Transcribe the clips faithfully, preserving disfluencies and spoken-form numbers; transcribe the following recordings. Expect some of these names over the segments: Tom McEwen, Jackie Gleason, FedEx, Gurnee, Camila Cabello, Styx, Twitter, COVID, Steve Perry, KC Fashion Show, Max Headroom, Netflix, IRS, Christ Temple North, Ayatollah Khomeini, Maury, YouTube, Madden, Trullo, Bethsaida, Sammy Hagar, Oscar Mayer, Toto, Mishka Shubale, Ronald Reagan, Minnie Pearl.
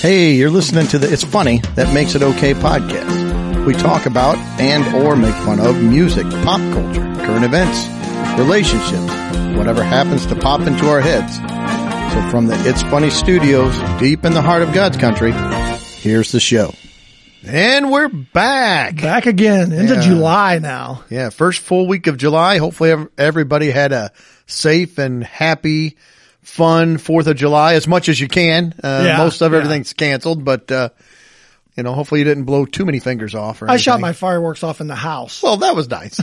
Hey, you're listening to the It's Funny That Makes It Okay podcast. We talk about and or make fun of music, pop culture, current events, relationships, whatever happens to pop into our heads. So from the It's Funny studios, deep in the heart of God's country, here's the show. And we're back. Back again. Into yeah. July now. Yeah, first full week of July. Hopefully everybody had a safe and happy fun Fourth of July as much as you can. Uh, yeah, most of yeah. everything's canceled, but uh, you know, hopefully you didn't blow too many fingers off. Or anything. I shot my fireworks off in the house. Well, that was nice.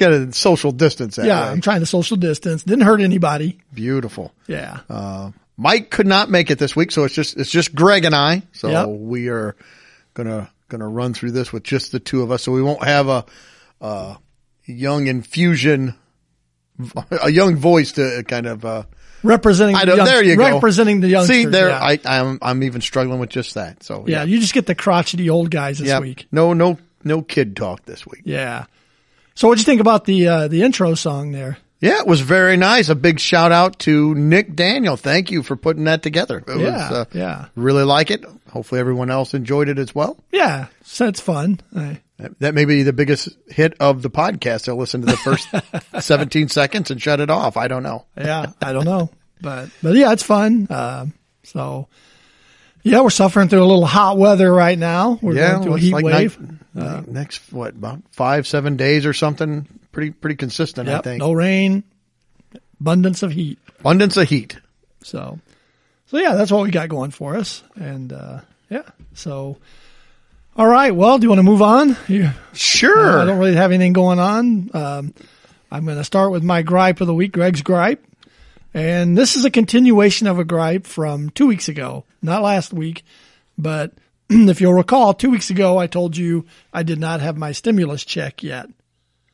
Got a social distance. That yeah, way. I'm trying to social distance. Didn't hurt anybody. Beautiful. Yeah. Uh, Mike could not make it this week, so it's just it's just Greg and I. So yep. we are gonna gonna run through this with just the two of us. So we won't have a, a young infusion. A young voice to kind of uh, representing. I know, the there you go. Representing the youngsters. See, there, yeah. I, I'm, I'm even struggling with just that. So yeah, yeah. you just get the crotchety old guys this yeah. week. No, no, no kid talk this week. Yeah. So what'd you think about the uh, the intro song there? Yeah, it was very nice. A big shout out to Nick Daniel. Thank you for putting that together. It yeah, was, uh, yeah. Really like it. Hopefully everyone else enjoyed it as well. Yeah, so it's fun. I- That may be the biggest hit of the podcast. They'll listen to the first seventeen seconds and shut it off. I don't know. Yeah, I don't know. But but yeah, it's fun. Uh, so, yeah, we're suffering through a little hot weather right now. We're yeah, going through well, a heat like wave. Night, uh, next, what, about five, seven days or something? Pretty pretty consistent, yep, I think. No rain, abundance of heat. Abundance of heat. So, so yeah, that's what we got going for us. And, uh, yeah, so... All right. Well, do you want to move on? You, sure. Uh, I don't really have anything going on. Um, I'm going to start with my gripe of the week, Greg's gripe. And this is a continuation of a gripe from two weeks ago, not last week. But if you'll recall, two weeks ago, I told you I did not have my stimulus check yet.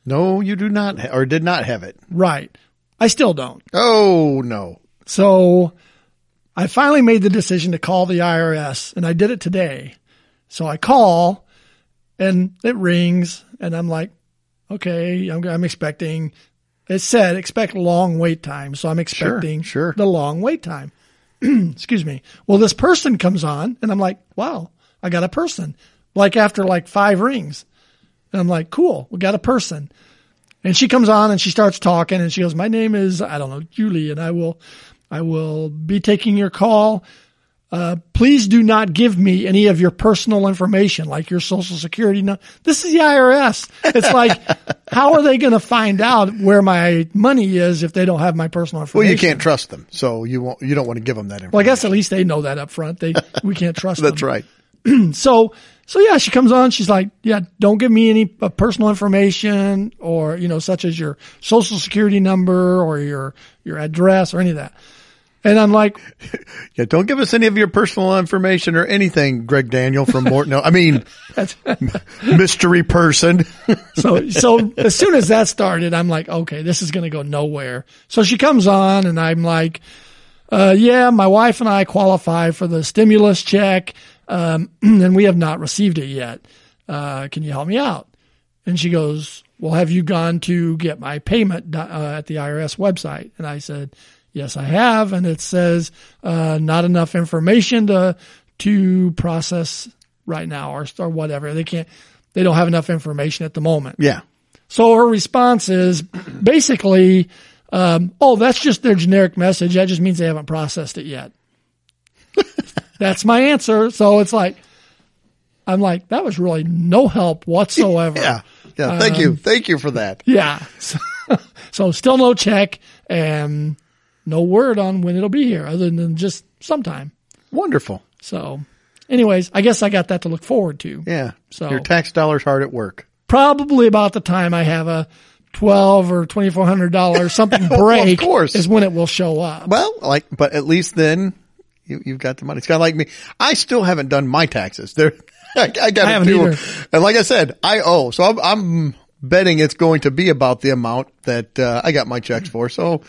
No, you do not ha- or did not have it. Right. I still don't. Oh, no. So I finally made the decision to call the I R S, and I did it today. So I call and it rings and I'm like, okay, I'm, I'm expecting, it said expect long wait time. So I'm expecting sure, sure. the long wait time. Excuse me. Well, this person comes on and I'm like, wow, I got a person. Like after like five rings. And I'm like, cool, we got a person. And she comes on and she starts talking and she goes, my name is, I don't know, Julie, and I will, I will be taking your call. Uh, please do not give me any of your personal information, like your social security number. This is the I R S. It's like, how are they going to find out where my money is if they don't have my personal information? Well, you can't trust them. So you won't, you don't want to give them that information. Well, I guess at least they know that up front. They, we can't trust That's them. That's right. so, so yeah, she comes on. She's like, yeah, don't give me any uh, personal information or, you know, such as your social security number or your, your address or any of that. And I'm like, yeah, don't give us any of your personal information or anything, Greg Daniel from Morton. No, I mean, mystery person. so, so as soon as that started, I'm like, okay, this is going to go nowhere. So she comes on and I'm like, uh, yeah, my wife and I qualify for the stimulus check. Um, and we have not received it yet. Uh, can you help me out? And she goes, well, have you gone to get my payment uh, at the I R S website? And I said, yes, I have. And it says, uh, not enough information to, to process right now or, or whatever. They can't, they don't have enough information at the moment. Yeah. So her response is basically, um, oh, that's just their generic message. That just means they haven't processed it yet. That's my answer. So it's like, I'm like, that was really no help whatsoever. Yeah. Yeah. Thank um, you. Thank you for that. Yeah. So, so still no check. And no word on when it'll be here other than just sometime. Wonderful. So anyways, I guess I got that to look forward to. Yeah. So your tax dollars hard at work. Probably about the time I have a twelve or twenty-four hundred dollars something break well, of course. Is when it will show up. Well, like, but at least then you, you've got the money. It's kind of like me. I still haven't done my taxes. They're, I, I got to do them. And like I said, I owe. So I'm, I'm betting it's going to be about the amount that uh, I got my checks for. So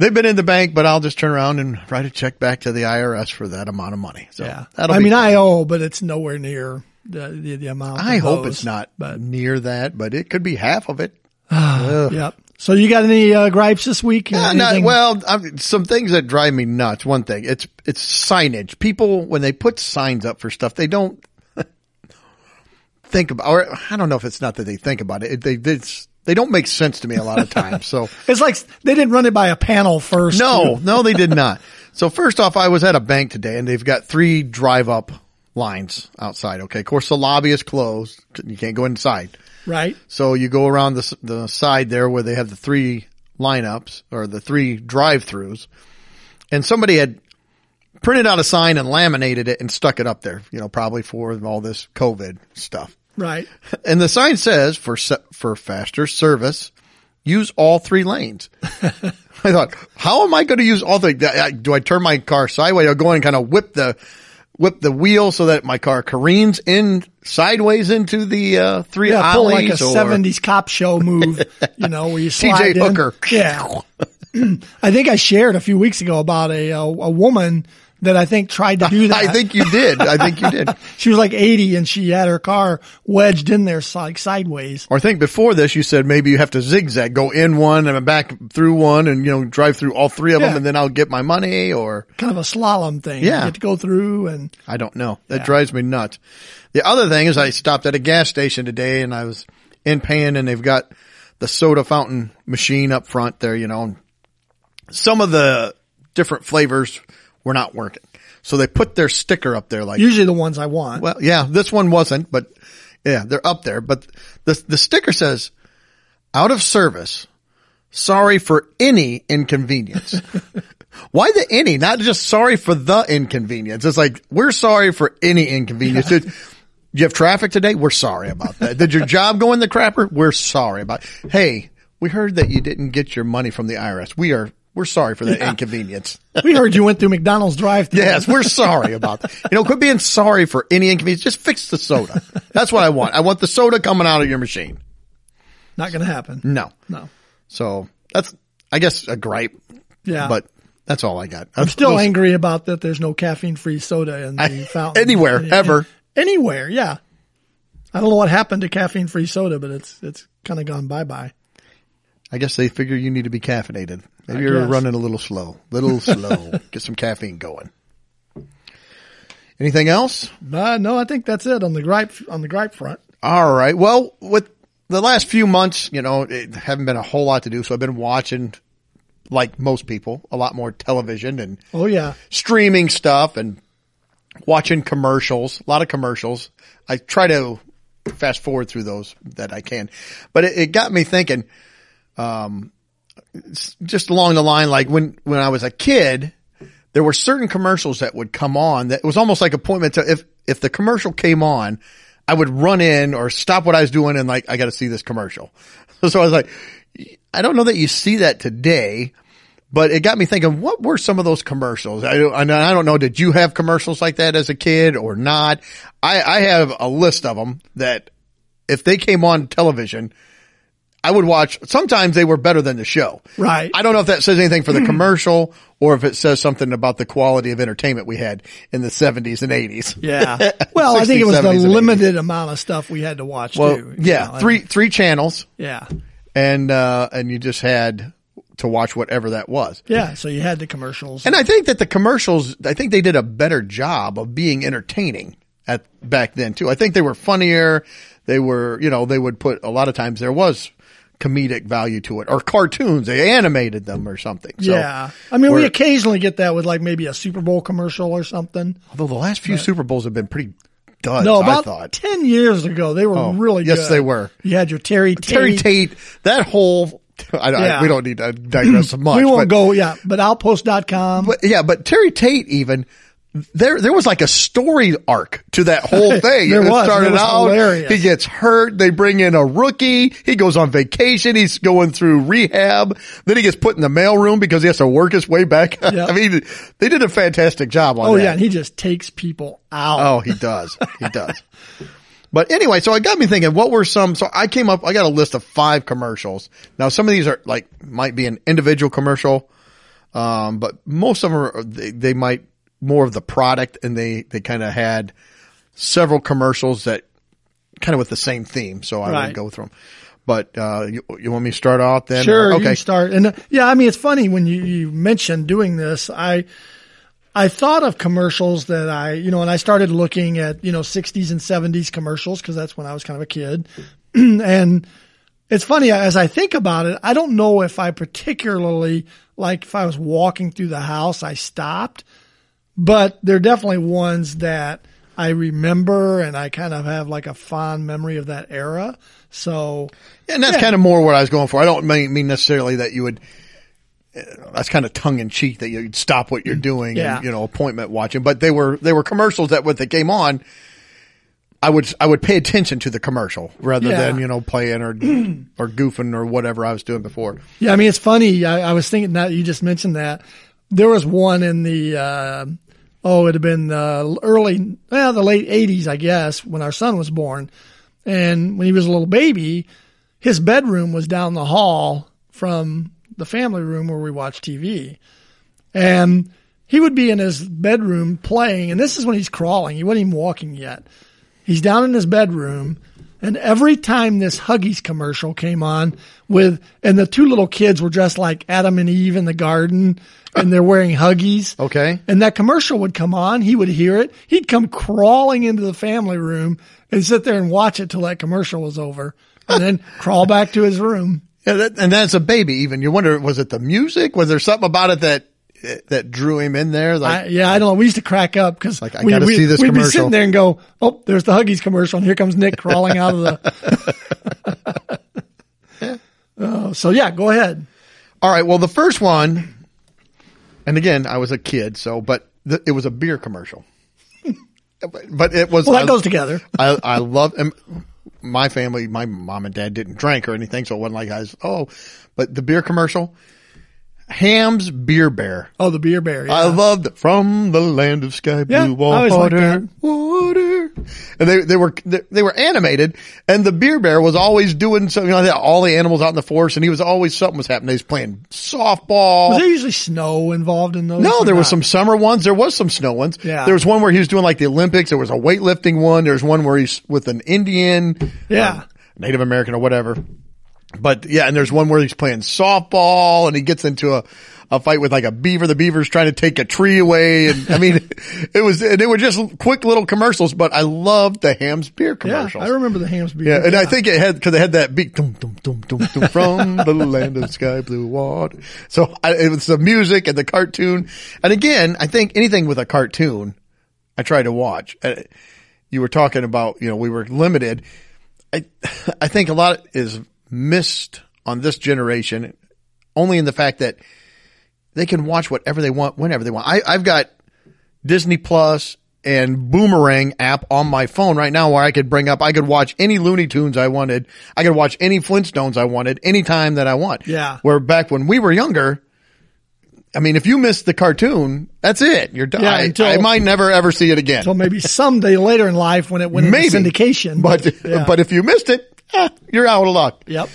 They've been in the bank, but I'll just turn around and write a check back to the I R S for that amount of money. So yeah. that'll I be mean, fun. I owe, but it's nowhere near the, the, the amount. I hope those, it's not but. near that, but it could be half of it. Yep. So you got any uh, gripes this week? Uh, not, well, I'm, some things that drive me nuts. One thing, it's it's signage. People, when they put signs up for stuff, they don't think about or I don't know if it's not that they think about it. They it's, they don't make sense to me a lot of times. So it's like they didn't run it by a panel first. No, no, they did not. So first off, I was at a bank today, and they've got three drive-up lines outside. Okay, of course the lobby is closed. You can't go inside. Right. So you go around the the side there where they have the three lineups or the three drive-throughs, and somebody had printed out a sign and laminated it and stuck it up there, you know, probably for all this COVID stuff. Right. And the sign says for for faster service, use all three lanes. I thought, how am I going to use all three? Do I turn my car sideways or go and kind of whip the whip the wheel so that my car careens in sideways into the uh, three yeah, alleys? Like a seventies cop show move, you know, where you slide T J in. Hooker. Yeah. I think I shared a few weeks ago about a a, a woman that I think tried to do that. I think you did. I think you did. She was like eighty and she had her car wedged in there like sideways. Or I think before this you said maybe you have to zigzag, go in one and back through one and, you know, drive through all three of yeah. them and then I'll get my money or. Kind of a slalom thing. Yeah. You get to go through and. I don't know. That yeah. drives me nuts. The other thing is I stopped at a gas station today and I was in paying and they've got the soda fountain machine up front there, you know. Some of the different flavors were not working. So they put their sticker up there like. Usually the ones I want. Well, yeah, this one wasn't, but yeah, they're up there. But the the sticker says, out of service, sorry for any inconvenience. Why the any? Not just sorry for the inconvenience. It's like, we're sorry for any inconvenience. Yeah. You have traffic today? We're sorry about that. Did your job go in the crapper? We're sorry about it. Hey, we heard that you didn't get your money from the I R S. We are We're sorry for that yeah. inconvenience. We heard you went through McDonald's drive-thru. Yes, we're sorry about that. You know, quit being sorry for any inconvenience. Just fix the soda. That's what I want. I want the soda coming out of your machine. Not going to happen. No. No. So that's, I guess, a gripe. Yeah. But that's all I got. I'm still Those, angry about that there's no caffeine-free soda in the I, fountain. Anywhere, any, ever. Anywhere, yeah. I don't know what happened to caffeine-free soda, but it's it's kind of gone bye-bye. I guess they figure you need to be caffeinated. Maybe you're running a little slow. Little slow. Get some caffeine going. Anything else? Uh, no, I think that's it on the gripe on the gripe front. All right. Well, with the last few months, you know, it haven't been a whole lot to do, so I've been watching, like most people, a lot more television and oh yeah, streaming stuff and watching commercials. A lot of commercials. I try to fast forward through those that I can, but it, it got me thinking. Um, just along the line, like when, when I was a kid, there were certain commercials that would come on that it was almost like appointment to, if, if the commercial came on, I would run in or stop what I was doing and like, I got to see this commercial. So I was like, I don't know that you see that today, but it got me thinking, what were some of those commercials? I don't, I don't know. Did you have commercials like that as a kid or not? I, I have a list of them that if they came on television, I would watch. Sometimes they were better than the show. Right. I don't know if that says anything for the commercial or if it says something about the quality of entertainment we had in the seventies and eighties. Yeah. Well, sixties, I think it was the limited eighties. Amount of stuff we had to watch well, too. Yeah. You know, three, I mean, three channels. Yeah. And, uh, and you just had to watch whatever that was. Yeah. So you had the commercials. And I think that the commercials, I think they did a better job of being entertaining at back then too. I think they were funnier. They were, you know, they would put a lot of times there was comedic value to it or cartoons. They animated them or something. So yeah. I mean, we occasionally get that with like maybe a Super Bowl commercial or something. Although the last few but, Super Bowls have been pretty duds, no, about I thought. ten years ago, they were oh, really yes, good. Yes, they were. You had your Terry Tate. Terry Tate, that whole, I, yeah. I, we don't need to digress much. We won't but, go, yeah, but outpost dot com. But, yeah, but Terry Tate even. There, there was like a story arc to that whole thing. There it was. started it was out. Hilarious. He gets hurt. They bring in a rookie. He goes on vacation. He's going through rehab. Then he gets put in the mailroom because he has to work his way back. Yep. I mean, they did a fantastic job on oh, that. Oh yeah, and he just takes people out. Oh, he does. He does. But anyway, so it got me thinking. What were some? So I came up. I got a list of five commercials. Now some of these are like might be an individual commercial. Um, but most of them, are, they, they might more of the product, and they, they kind of had several commercials that kind of with the same theme. So I right. would go through them. But uh, you, you want me to start off then? Sure, or, okay. you start. And uh, yeah, I mean, it's funny when you, you mentioned doing this. I I thought of commercials that I, you know, and I started looking at, you know, sixties and seventies commercials because that's when I was kind of a kid. And it's funny, as I think about it, I don't know if I particularly, like if I was walking through the house, I stopped. But there are definitely ones that I remember, and I kind of have like a fond memory of that era. So, yeah, and that's yeah. kind of more what I was going for. I don't mean necessarily that you would. That's kind of tongue in cheek that you'd stop what you're doing, yeah. and, you know, appointment watching. But they were they were commercials that when they came on, I would I would pay attention to the commercial rather yeah. than, you know, playing or or goofing or whatever I was doing before. Yeah, I mean, it's funny. I, I was thinking now that you just mentioned that there was one in the. Uh, Oh, it had been the early, well, the late eighties, I guess, when our son was born. And when he was a little baby, his bedroom was down the hall from the family room where we watched T V. And he would be in his bedroom playing. And this is when he's crawling. He wasn't even walking yet. He's down in his bedroom. And every time this Huggies commercial came on with, and the two little kids were dressed like Adam and Eve in the garden, and they're wearing Huggies. Okay. And that commercial would come on. He would hear it. He'd come crawling into the family room and sit there and watch it till that commercial was over, and then crawl back to his room. Yeah, that, and that's a baby even. You wonder, was it the music? Was there something about it that, that drew him in there? Like, I, yeah, I don't know. We used to crack up because like, I we, gotta we, see this we'd commercial. Be sitting there and go, oh, there's the Huggies commercial, and here comes Nick crawling out of the. yeah. Uh, so, yeah, go ahead. All right. Well, the first one, and again, I was a kid, so, but th- it was a beer commercial. But it was. Well, that I, goes together. I, I love, and my family, my mom and dad didn't drink or anything, so it wasn't like I was, oh, but the beer commercial. Ham's Beer Bear. Oh, the Beer Bear. Yeah. I loved it. From the land of sky blue yeah, water, water. And they they were they, they were animated, and the Beer Bear was always doing something like that. All the animals out in the forest, and he was always something was happening. He was playing softball. Was there usually snow involved in those? No, there was some summer ones. There was some snow ones. Yeah. There was one where he was doing like the Olympics. There was a weightlifting one. There was one where he's with an Indian, yeah, um, Native American or whatever. But yeah, and there's one where he's playing softball and he gets into a, a fight with like a beaver. The beaver's trying to take a tree away. And I mean, it was, and they were just quick little commercials, but I loved the Ham's Beer commercials. Yeah, I remember the Ham's Beer. Yeah. And yeah. I think it had, cause it had that beat, dum, dum, dum, dum, dum, from the land of sky blue water. So I, it was the music and the cartoon. And again, I think anything with a cartoon, I try to watch. You were talking about, you know, we were limited. I, I think a lot is missed on this generation only in the fact that they can watch whatever they want, whenever they want. I, I've got Disney Plus and Boomerang app on my phone right now where I could bring up, I could watch any Looney Tunes I wanted. I could watch any Flintstones I wanted anytime that I want. Yeah. Where back when we were younger, I mean, if you missed the cartoon, that's it. You're done. Yeah, until, I, I might never ever see it again. Until maybe someday later in life when it went maybe, into syndication. But, yeah. but if you missed it, Eh, you're out of luck. Yep.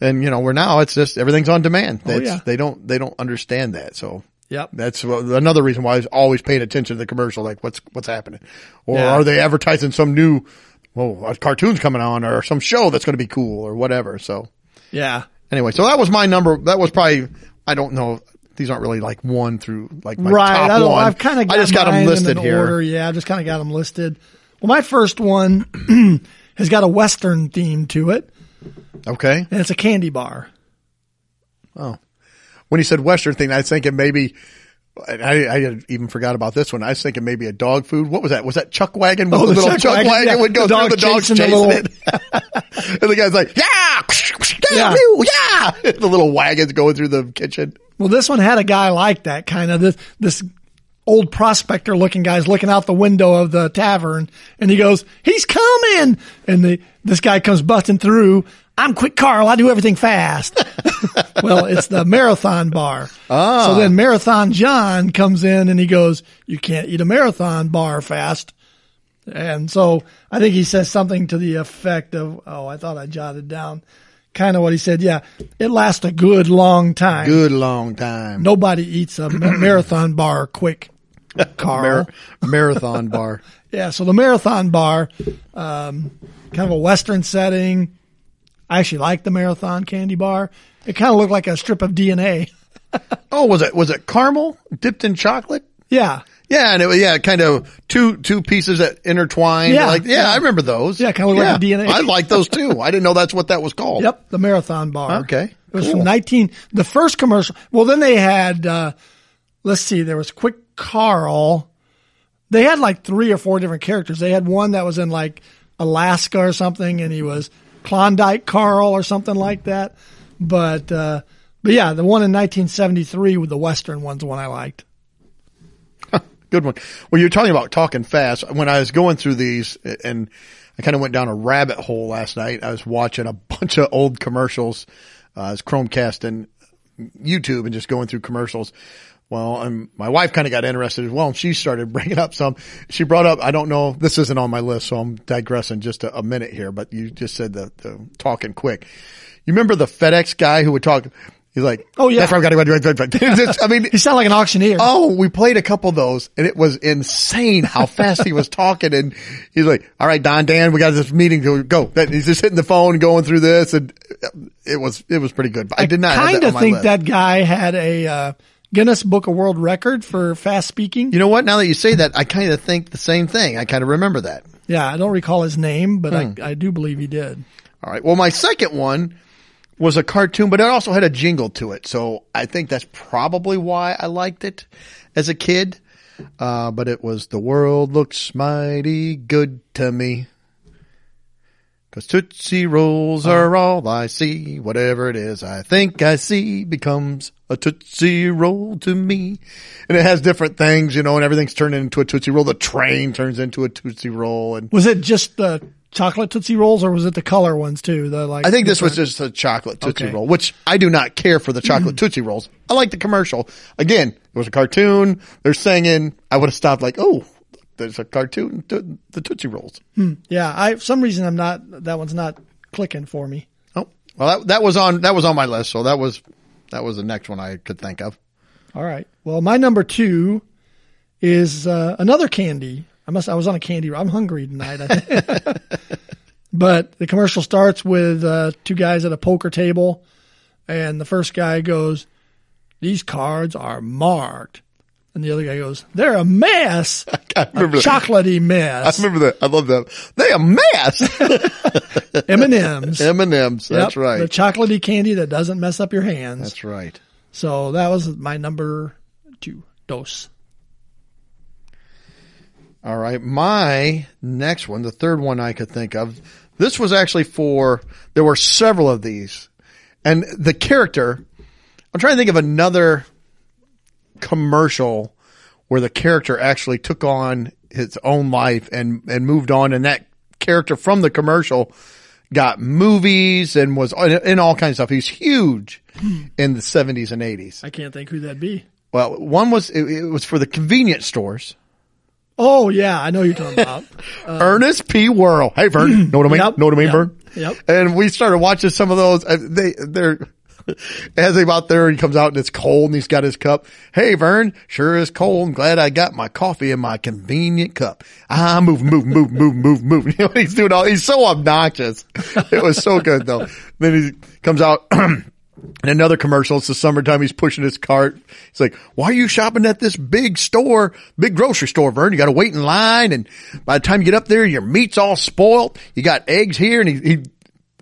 And you know, we're now, it's just, everything's on demand. That's, oh, yeah. They don't, they don't understand that. So yep. That's another reason why I was always paying attention to the commercial. Like what's, what's happening? Or yeah. Are they advertising some new, well, a cartoon's coming on or some show that's going to be cool or whatever. So yeah. Anyway, so that was my number. That was probably, I don't know. These aren't really like one through like my right. top I don't, one. I've kind of I just got them listed here. Order. Yeah. I just kind of got them listed. Well, my first one, has got a Western theme to it. Okay. And it's a candy bar. Oh. When you said Western thing, I was thinking maybe, I, I even forgot about this one. I was thinking maybe a dog food. What was that? Was that Chuck Wagon? Oh, the, the little Chuck, Chuck Wagon, wagon yeah. would go the through the dogs chasing, chasing little... it. And the guy's like, yeah, yeah, yeah. The little wagon's going through the kitchen. Well, this one had a guy like that kind of, this, this old prospector looking guy's looking out the window of the tavern and he goes, he's coming. And the, this guy comes busting through. I'm Quick Carl. I do everything fast. Well, it's the Marathon Bar. Ah. So then Marathon John comes in and he goes, you can't eat a Marathon Bar fast. And so I think he says something to the effect of, oh, I thought I jotted down. kind of what he said. Yeah, it lasts a good long time. Good long time. Nobody eats a marathon bar quick, Carl. Mar- marathon bar. Yeah, so the marathon bar, um, kind of a Western setting. I actually like the marathon candy bar. It kind of looked like a strip of D N A. Oh, was it was it caramel dipped in chocolate? Yeah. Yeah, and it was, yeah, kind of two two pieces that intertwined. Yeah, like, yeah, yeah. I remember those. Yeah, kind of yeah. like the D N A. I like those too. I didn't know that's what that was called. Yep, the marathon bar. Okay, it was cool. From nineteen. The first commercial. Well, then they had. Uh, let's see, there was Quick Carl. They had like three or four different characters. They had one that was in like Alaska or something, and he was Klondike Carl or something like that. But uh, but yeah, the one in nineteen seventy-three with the Western one's the one I liked. Good one. Well, you're talking about talking fast. When I was going through these, and I kind of went down a rabbit hole last night, I was watching a bunch of old commercials. Uh, I was Chromecasting YouTube and just going through commercials. Well, and my wife kind of got interested as well, and she started bringing up some. She brought up, I don't know, this isn't on my list, so I'm digressing just a, a minute here, but you just said the, the talking quick. You remember the FedEx guy who would talk – he's like, oh yeah, that's where I've got to go. I mean, he sounded like an auctioneer. Oh, we played a couple of those, and it was insane how fast he was talking. And he's like, "All right, Don, Dan, we got this meeting to go." That, he's just hitting the phone, going through this, and it was it was pretty good. But I, I did not kind of think list. That guy had a uh, Guinness Book of World Record for fast speaking. You know what? Now that you say that, I kind of think the same thing. I kind of remember that. Yeah, I don't recall his name, but hmm. I, I do believe he did. All right. Well, my second one was a cartoon, but it also had a jingle to it. So I think that's probably why I liked it as a kid. Uh, but it was, the world looks mighty good to me, 'cause Tootsie Rolls are all I see. Whatever it is I think I see becomes a Tootsie Roll to me. And it has different things, you know, and everything's turned into a Tootsie Roll. The train turns into a Tootsie Roll. And was it just the chocolate Tootsie Rolls, or was it the color ones too? The, like, I think this different... was just a chocolate Tootsie okay. Roll, which I do not care for the chocolate Tootsie Rolls. I like the commercial. Again, it was a cartoon. They're singing. I would have stopped like, oh, there's a cartoon, to- the Tootsie Rolls. Hmm. Yeah. I, for some reason, I'm not, that one's not clicking for me. Oh, well, that, that was on, that was on my list. So that was, that was the next one I could think of. All right. Well, my number two is uh, another candy. I must, I was on a candy roll. I'm hungry tonight. I think. But the commercial starts with uh, two guys at a poker table, and the first guy goes, "These cards are marked." And the other guy goes, "They're a mess. I remember a that. Chocolatey mess." I remember that. I love that. They're a mess. M and M's. M and M's. That's yep, right. The chocolatey candy that doesn't mess up your hands. That's right. So that was my number two. Dos. All right. My next one, the third one I could think of, this was actually for, there were several of these. And the character, I'm trying to think of another commercial where the character actually took on his own life and, and moved on. And that character from the commercial got movies and was in all kinds of stuff. He's huge in the seventies and eighties. I can't think who that'd be. Well, one was, it, it was for the convenience stores. Oh, yeah. I know you're talking about. Uh, Ernest P. Worrell. Hey, Vern. Know what I mean? Yep, know what I mean, yep, Vern? Yep. And we started watching some of those. They, they're, as they about there, he comes out and it's cold and he's got his cup. Hey, Vern, sure is cold. I'm glad I got my coffee in my convenient cup. Ah, move, move, move, move, move, move. You know what he's doing? All, he's so obnoxious. It was so good, though. Then he comes out. And another commercial, it's the summertime, he's pushing his cart. He's like, why are you shopping at this big store, big grocery store, Vern? You got to wait in line. And by the time you get up there, your meat's all spoiled. You got eggs here. And he, he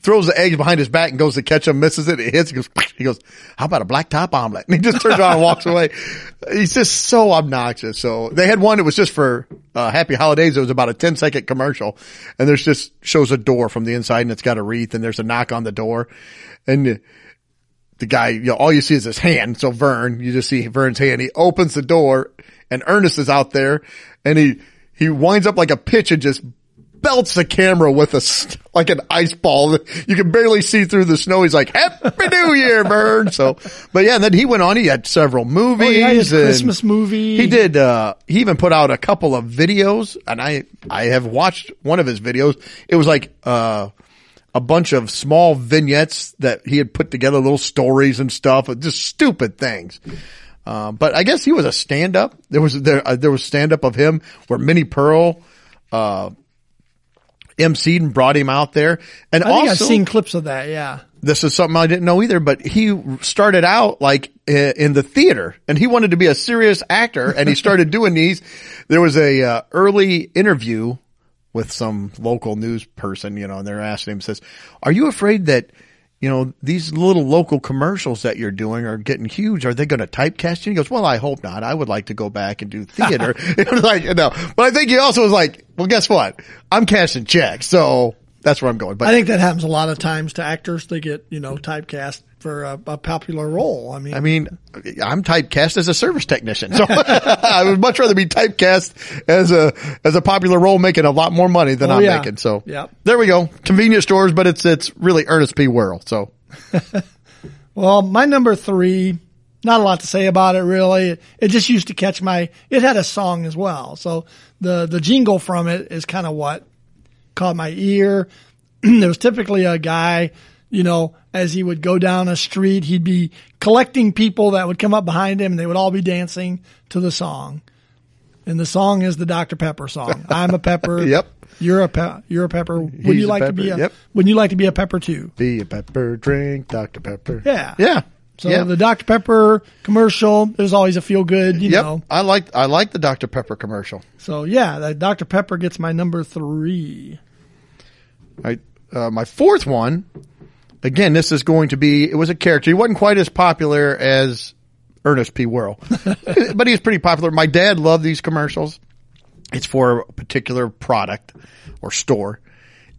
throws the eggs behind his back and goes to catch them, misses it. It hits. He goes, he goes, how about a black top omelet? And he just turns around and walks away. He's just so obnoxious. So they had one that was just for uh, Happy Holidays. It was about a ten second commercial. And there's just shows a door from the inside and it's got a wreath and there's a knock on the door. And uh, the guy, you know, all you see is his hand. So Vern, you just see Vern's hand. He opens the door and Ernest is out there and he, he winds up like a pitch and just belts the camera with a, like an ice ball. You can barely see through the snow. He's like, Happy New Year, Vern. So, but yeah, and then he went on. He had several movies. Oh, yeah, his Christmas movie. He did, uh, he even put out a couple of videos and I, I have watched one of his videos. It was like, uh, a bunch of small vignettes that he had put together, little stories and stuff, just stupid things. Um, but I guess he was a stand-up. There was there uh, there was stand-up of him where Minnie Pearl uh, emceed and brought him out there. And I also, think I've seen clips of that, yeah. This is something I didn't know either, but he started out like in the theater and he wanted to be a serious actor and he started doing these. There was a uh, early interview with some local news person, you know, and they're asking him, says, are you afraid that, you know, these little local commercials that you're doing are getting huge? Are they going to typecast you? He goes, well, I hope not. I would like to go back and do theater. It was like, no, but I think he also was like, well, guess what? I'm cashing checks. So. That's where I'm going. But I think that happens a lot of times to actors. They get, you know, typecast for a, a popular role. I mean, I mean, I'm typecast as a service technician. So I would much rather be typecast as a, as a popular role, making a lot more money than oh, I'm yeah. making. So yeah. There we go. Convenience stores, but it's, it's really Ernest P. Worrell. So, well, my number three, not a lot to say about it, really. It, it just used to catch my, it had a song as well. So the, the jingle from it is kind of what caught my ear. There was typically a guy, you know, as he would go down a street, he'd be collecting people that would come up behind him and they would all be dancing to the song. And the song is the Doctor Pepper song. I'm a pepper. Yep. You're a pe- you're a pepper. Would He's you like to be a yep. Wouldn't you like to be a pepper too? Be a pepper, drink Doctor Pepper. Yeah. Yeah. So yeah. The Doctor Pepper commercial, there's always a feel good, you yep. know. I like I like the Doctor Pepper commercial. So yeah, that Doctor Pepper gets my number three. I, uh, my fourth one, again, this is going to be, it was a character. He wasn't quite as popular as Ernest P. Worrell, but he was pretty popular. My dad loved these commercials. It's for a particular product or store.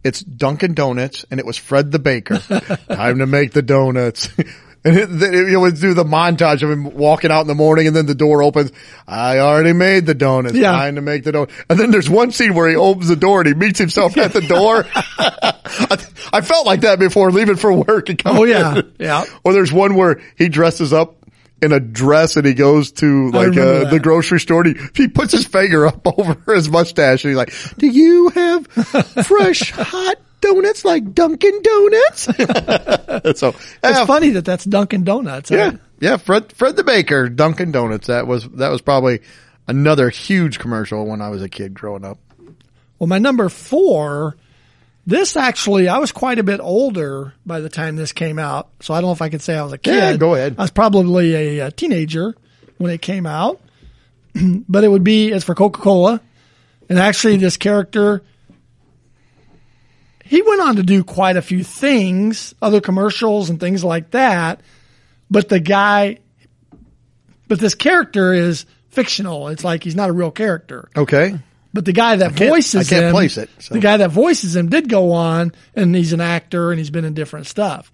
It's Dunkin' Donuts, and it was Fred the Baker. Time to make the donuts. And it, it, it would do the montage of him walking out in the morning, and then the door opens. I already made the donuts. Yeah. Time to make the donuts. And then there's one scene where he opens the door and he meets himself at the door. I, I felt like that before leaving for work and coming. Oh yeah, in. Yeah. Or there's one where he dresses up in a dress and he goes to like uh, the grocery store and he, he puts his finger up over his mustache and he's like, "Do you have fresh hot donuts like Dunkin' Donuts?" So uh, it's funny that that's Dunkin' Donuts. Yeah, huh? Yeah. Fred, Fred the Baker, Dunkin' Donuts. That was that was probably another huge commercial when I was a kid growing up. Well, my number four. This actually, I was quite a bit older by the time this came out, so I don't know if I could say I was a kid. Yeah, go ahead. I was probably a, a teenager when it came out, but it would be it's for Coca-Cola, and actually this character. He went on to do quite a few things, other commercials and things like that. But the guy, but this character is fictional. It's like he's not a real character. Okay. But the guy that voices him, I can't place it. So. The guy that voices him did go on, and he's an actor, and he's been in different stuff.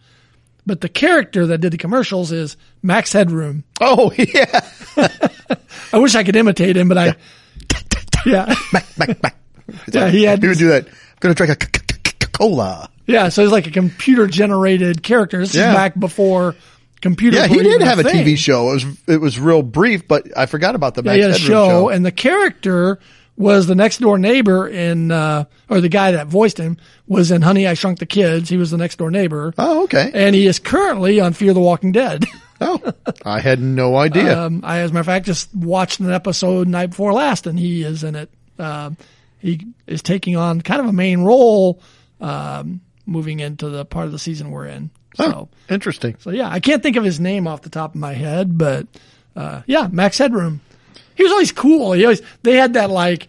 But the character that did the commercials is Max Headroom. Oh, yeah. I wish I could imitate him, but I. Yeah. Yeah. Yeah, he had. He would do that. I'm going to drink a. Cola. Yeah, so it's like a computer-generated character. This yeah. is back before computer. Yeah, he did have a thing. T V show. It was it was real brief, but I forgot about the yeah, Max he had Headroom a show, show. And the character was the next door neighbor in, uh, or the guy that voiced him was in Honey, I Shrunk the Kids. He was the next door neighbor. Oh, okay. And he is currently on Fear the Walking Dead. Oh, I had no idea. Um, I, as a matter of fact, just watched an episode night before last, and he is in it. Uh, he is taking on kind of a main role. Um, moving into the part of the season we're in. So oh, interesting. So yeah, I can't think of his name off the top of my head, but uh, yeah, Max Headroom. He was always cool. He always they had that like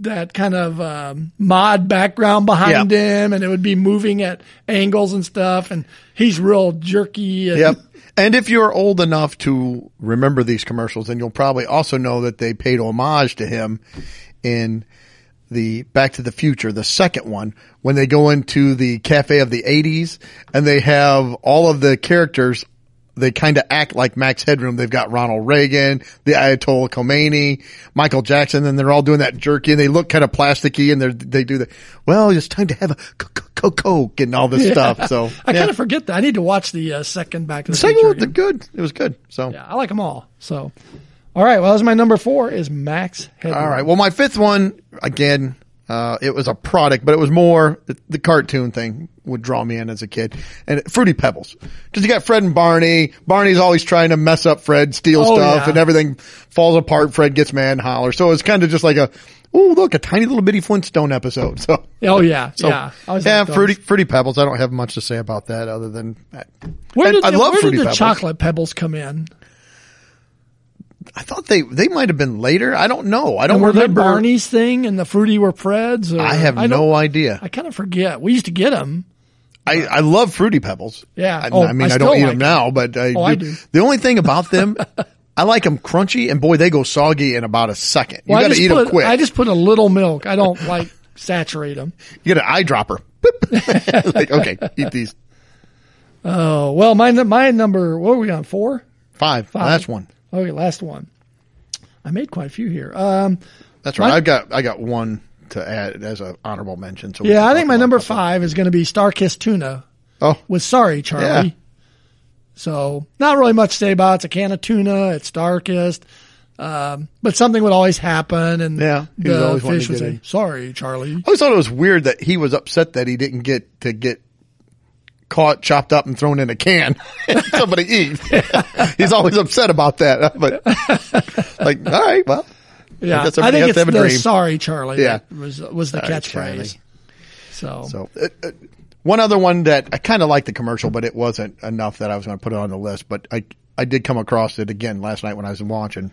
that kind of um, mod background behind yeah. him, and it would be moving at angles and stuff. And he's real jerky. And, yep. And if you're old enough to remember these commercials, then you'll probably also know that they paid homage to him in. The Back to the Future, the second one, when they go into the cafe of the eighties and they have all of the characters, they kind of act like Max Headroom. They've got Ronald Reagan, the Ayatollah Khomeini, Michael Jackson, and they're all doing that jerky and they look kind of plasticky and they they do the, well, it's time to have a Coke and all this yeah. stuff. So I yeah. kind of forget that. I need to watch the uh, second Back to the, the Future. The second one was good. It was good. So yeah, I like them all. So. All right. Well, that's my number four is Max Headroom. All right. Well, my fifth one, again, Uh, it was a product, but it was more the cartoon thing would draw me in as a kid. And it, Fruity Pebbles. Because you got Fred and Barney. Barney's always trying to mess up Fred, steal oh, stuff, yeah. and everything falls apart. Fred gets mad and hollers. So it's kind of just like a, ooh, look, a tiny little bitty Flintstone episode. So Oh, yeah. So, yeah, I was yeah Fruity, Fruity Pebbles. I don't have much to say about that other than that. Where did I, I the, love where Fruity did the Pebbles. Chocolate Pebbles come in? I thought they, they might have been later. I don't know. I don't remember. Were they Barney's thing and the Fruity were Fred's? Or, I have I no idea. I kind of forget. We used to get them. I, I love Fruity Pebbles. Yeah. I, oh, I mean, I, I don't like eat them, them now, but I, oh, do. I do. The only thing about them, I like them crunchy, and boy, they go soggy in about a second. You well, got to eat put, them quick. I just put a little milk. I don't like saturate them. You get an eyedropper. Like, okay, eat these. Oh, well, my, my number, what were we on? Four? Five. Five. Last one. Okay, last one. I made quite a few here. Um, That's right. My, I got I got one to add as an honorable mention. So yeah, I think my number five is going to be Star-Kissed Tuna. Oh, with Sorry, Charlie. Yeah. So not really much to say about it. It's a can of tuna. It's star-kissed. Um, but something would always happen, and yeah, the fish would say, "Sorry, Charlie." I always thought it was weird that he was upset that he didn't get to get caught, chopped up, and thrown in a can. Somebody eat. He's always upset about that. But like, all right, well, yeah, I, I think it's the dream. Sorry, Charlie. Yeah, that was was the catchphrase. So, so uh, uh, one other one that I kind of liked the commercial, but it wasn't enough that I was going to put it on the list. But I I did come across it again last night when I was watching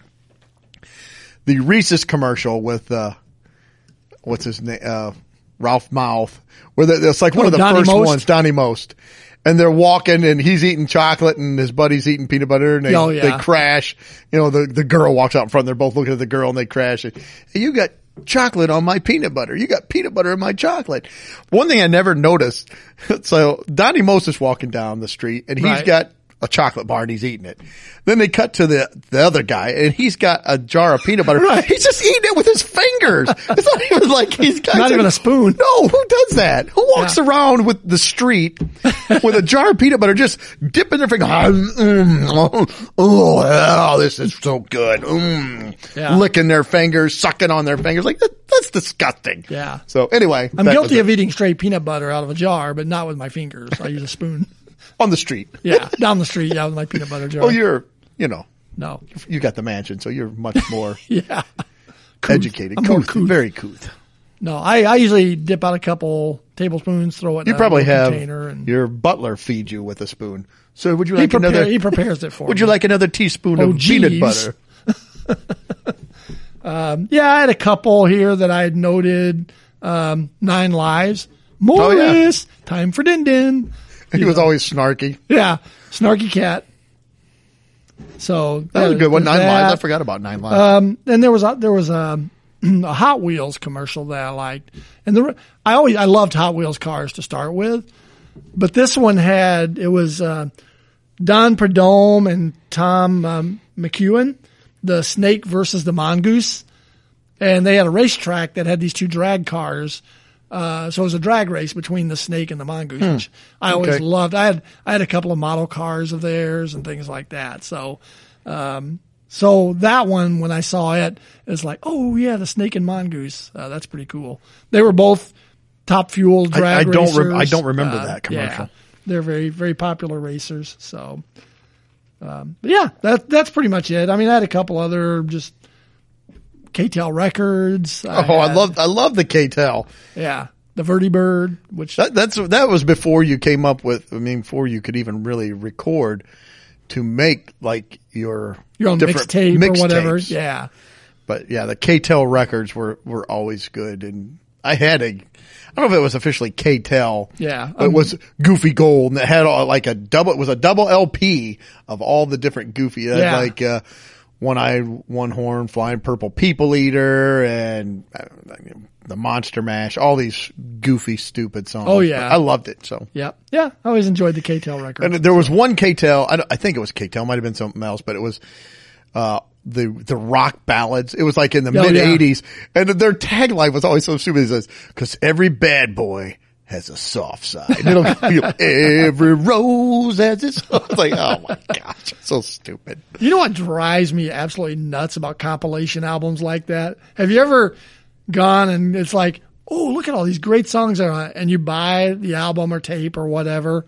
the Reese's commercial with uh, what's his name. Uh, Ralph Mouth, where it's like oh, one of the Donnie first Most. ones, Donnie Most. And they're walking and he's eating chocolate and his buddy's eating peanut butter and they, oh, yeah. they crash. You know, the, the girl walks out in front and they're both looking at the girl and they crash. And, hey, you got chocolate on my peanut butter. You got peanut butter in my chocolate. One thing I never noticed. So Donnie Most is walking down the street and he's right. got a chocolate bar and he's eating it. Then they cut to the the other guy and he's got a jar of peanut butter. Right. He's just eating it with his fingers. It's not even like he's got not even a spoon. No, who does that? Who walks yeah. around with the street with a jar of peanut butter just dipping their finger? Oh, oh, this is so good. Mm. Yeah. Licking their fingers, sucking on their fingers. Like that, that's disgusting. Yeah. So anyway, I'm guilty of it. eating straight peanut butter out of a jar, but not with my fingers. I use a spoon. On the street. Yeah, down the street. Yeah, with my peanut butter jar. Well, you're, you know. No. You got the mansion, so you're much more yeah. educated. I'm couth. Couth. Very couth. No, I, I usually dip out a couple tablespoons, throw it you in probably a have container. And your butler feed you with a spoon. So would you like he another? Prepare, he prepares it for Would me. you like another teaspoon oh, of Jeeves. peanut butter? um, yeah, I had a couple here that I had noted. Um, Nine Lives. Morris, oh, yeah. time for Din Din. He you was know. always snarky. Yeah. Snarky cat. So that was a good one. Nine that. Lives. I forgot about Nine Lives. Um, and there was a, there was a, a Hot Wheels commercial that I liked. And there, I always, I loved Hot Wheels cars to start with, but this one had, it was, uh, Don Prudhomme and Tom um, McEwen, the snake versus the mongoose. And they had a racetrack that had these two drag cars. Uh, so it was a drag race between the snake and the mongoose, hmm. which I always okay. loved. I had, I had a couple of model cars of theirs and things like that. So, um, so that one, when I saw it, it's like, oh yeah, the snake and mongoose. Uh, that's pretty cool. They were both Top Fuel drag I, I racers. Don't re- I don't remember uh, that commercial. Yeah, they're very, very popular racers. So, um, but yeah, that, that's pretty much it. I mean, I had a couple other just, K-Tel Records. I oh, had, I love I love the K-Tel. Yeah, the Verdi Bird, which that, that's that was before you came up with. I mean, before you could even really record to make like your your own mixtape mix or whatever. Tapes. Yeah, but yeah, the K-Tel Records were were always good, and I had a. I don't know if it was officially K-Tel. Yeah. But um, it was Goofy Gold, and it had all, like a double. It was a double L P of all the different Goofy. It had, yeah. Like. Uh, One-eyed, one-horned, flying purple people eater, and the Monster Mash. All these goofy, stupid songs. Oh yeah, but I loved it. So yeah, yeah, I always enjoyed the K-Tel record. And there was one K-Tel. I, I think it was K-Tel. Might have been something else, but it was uh the the rock ballads. It was like in the oh, mid eighties, yeah. And their tagline was always so stupid. It says, "Because every bad boy has a soft side. It'll, you know, every rose has its." It's like, oh my gosh, so stupid. You know what drives me absolutely nuts about compilation albums like that? Have you ever gone and it's like, oh, look at all these great songs that are on it. And you buy the album or tape or whatever,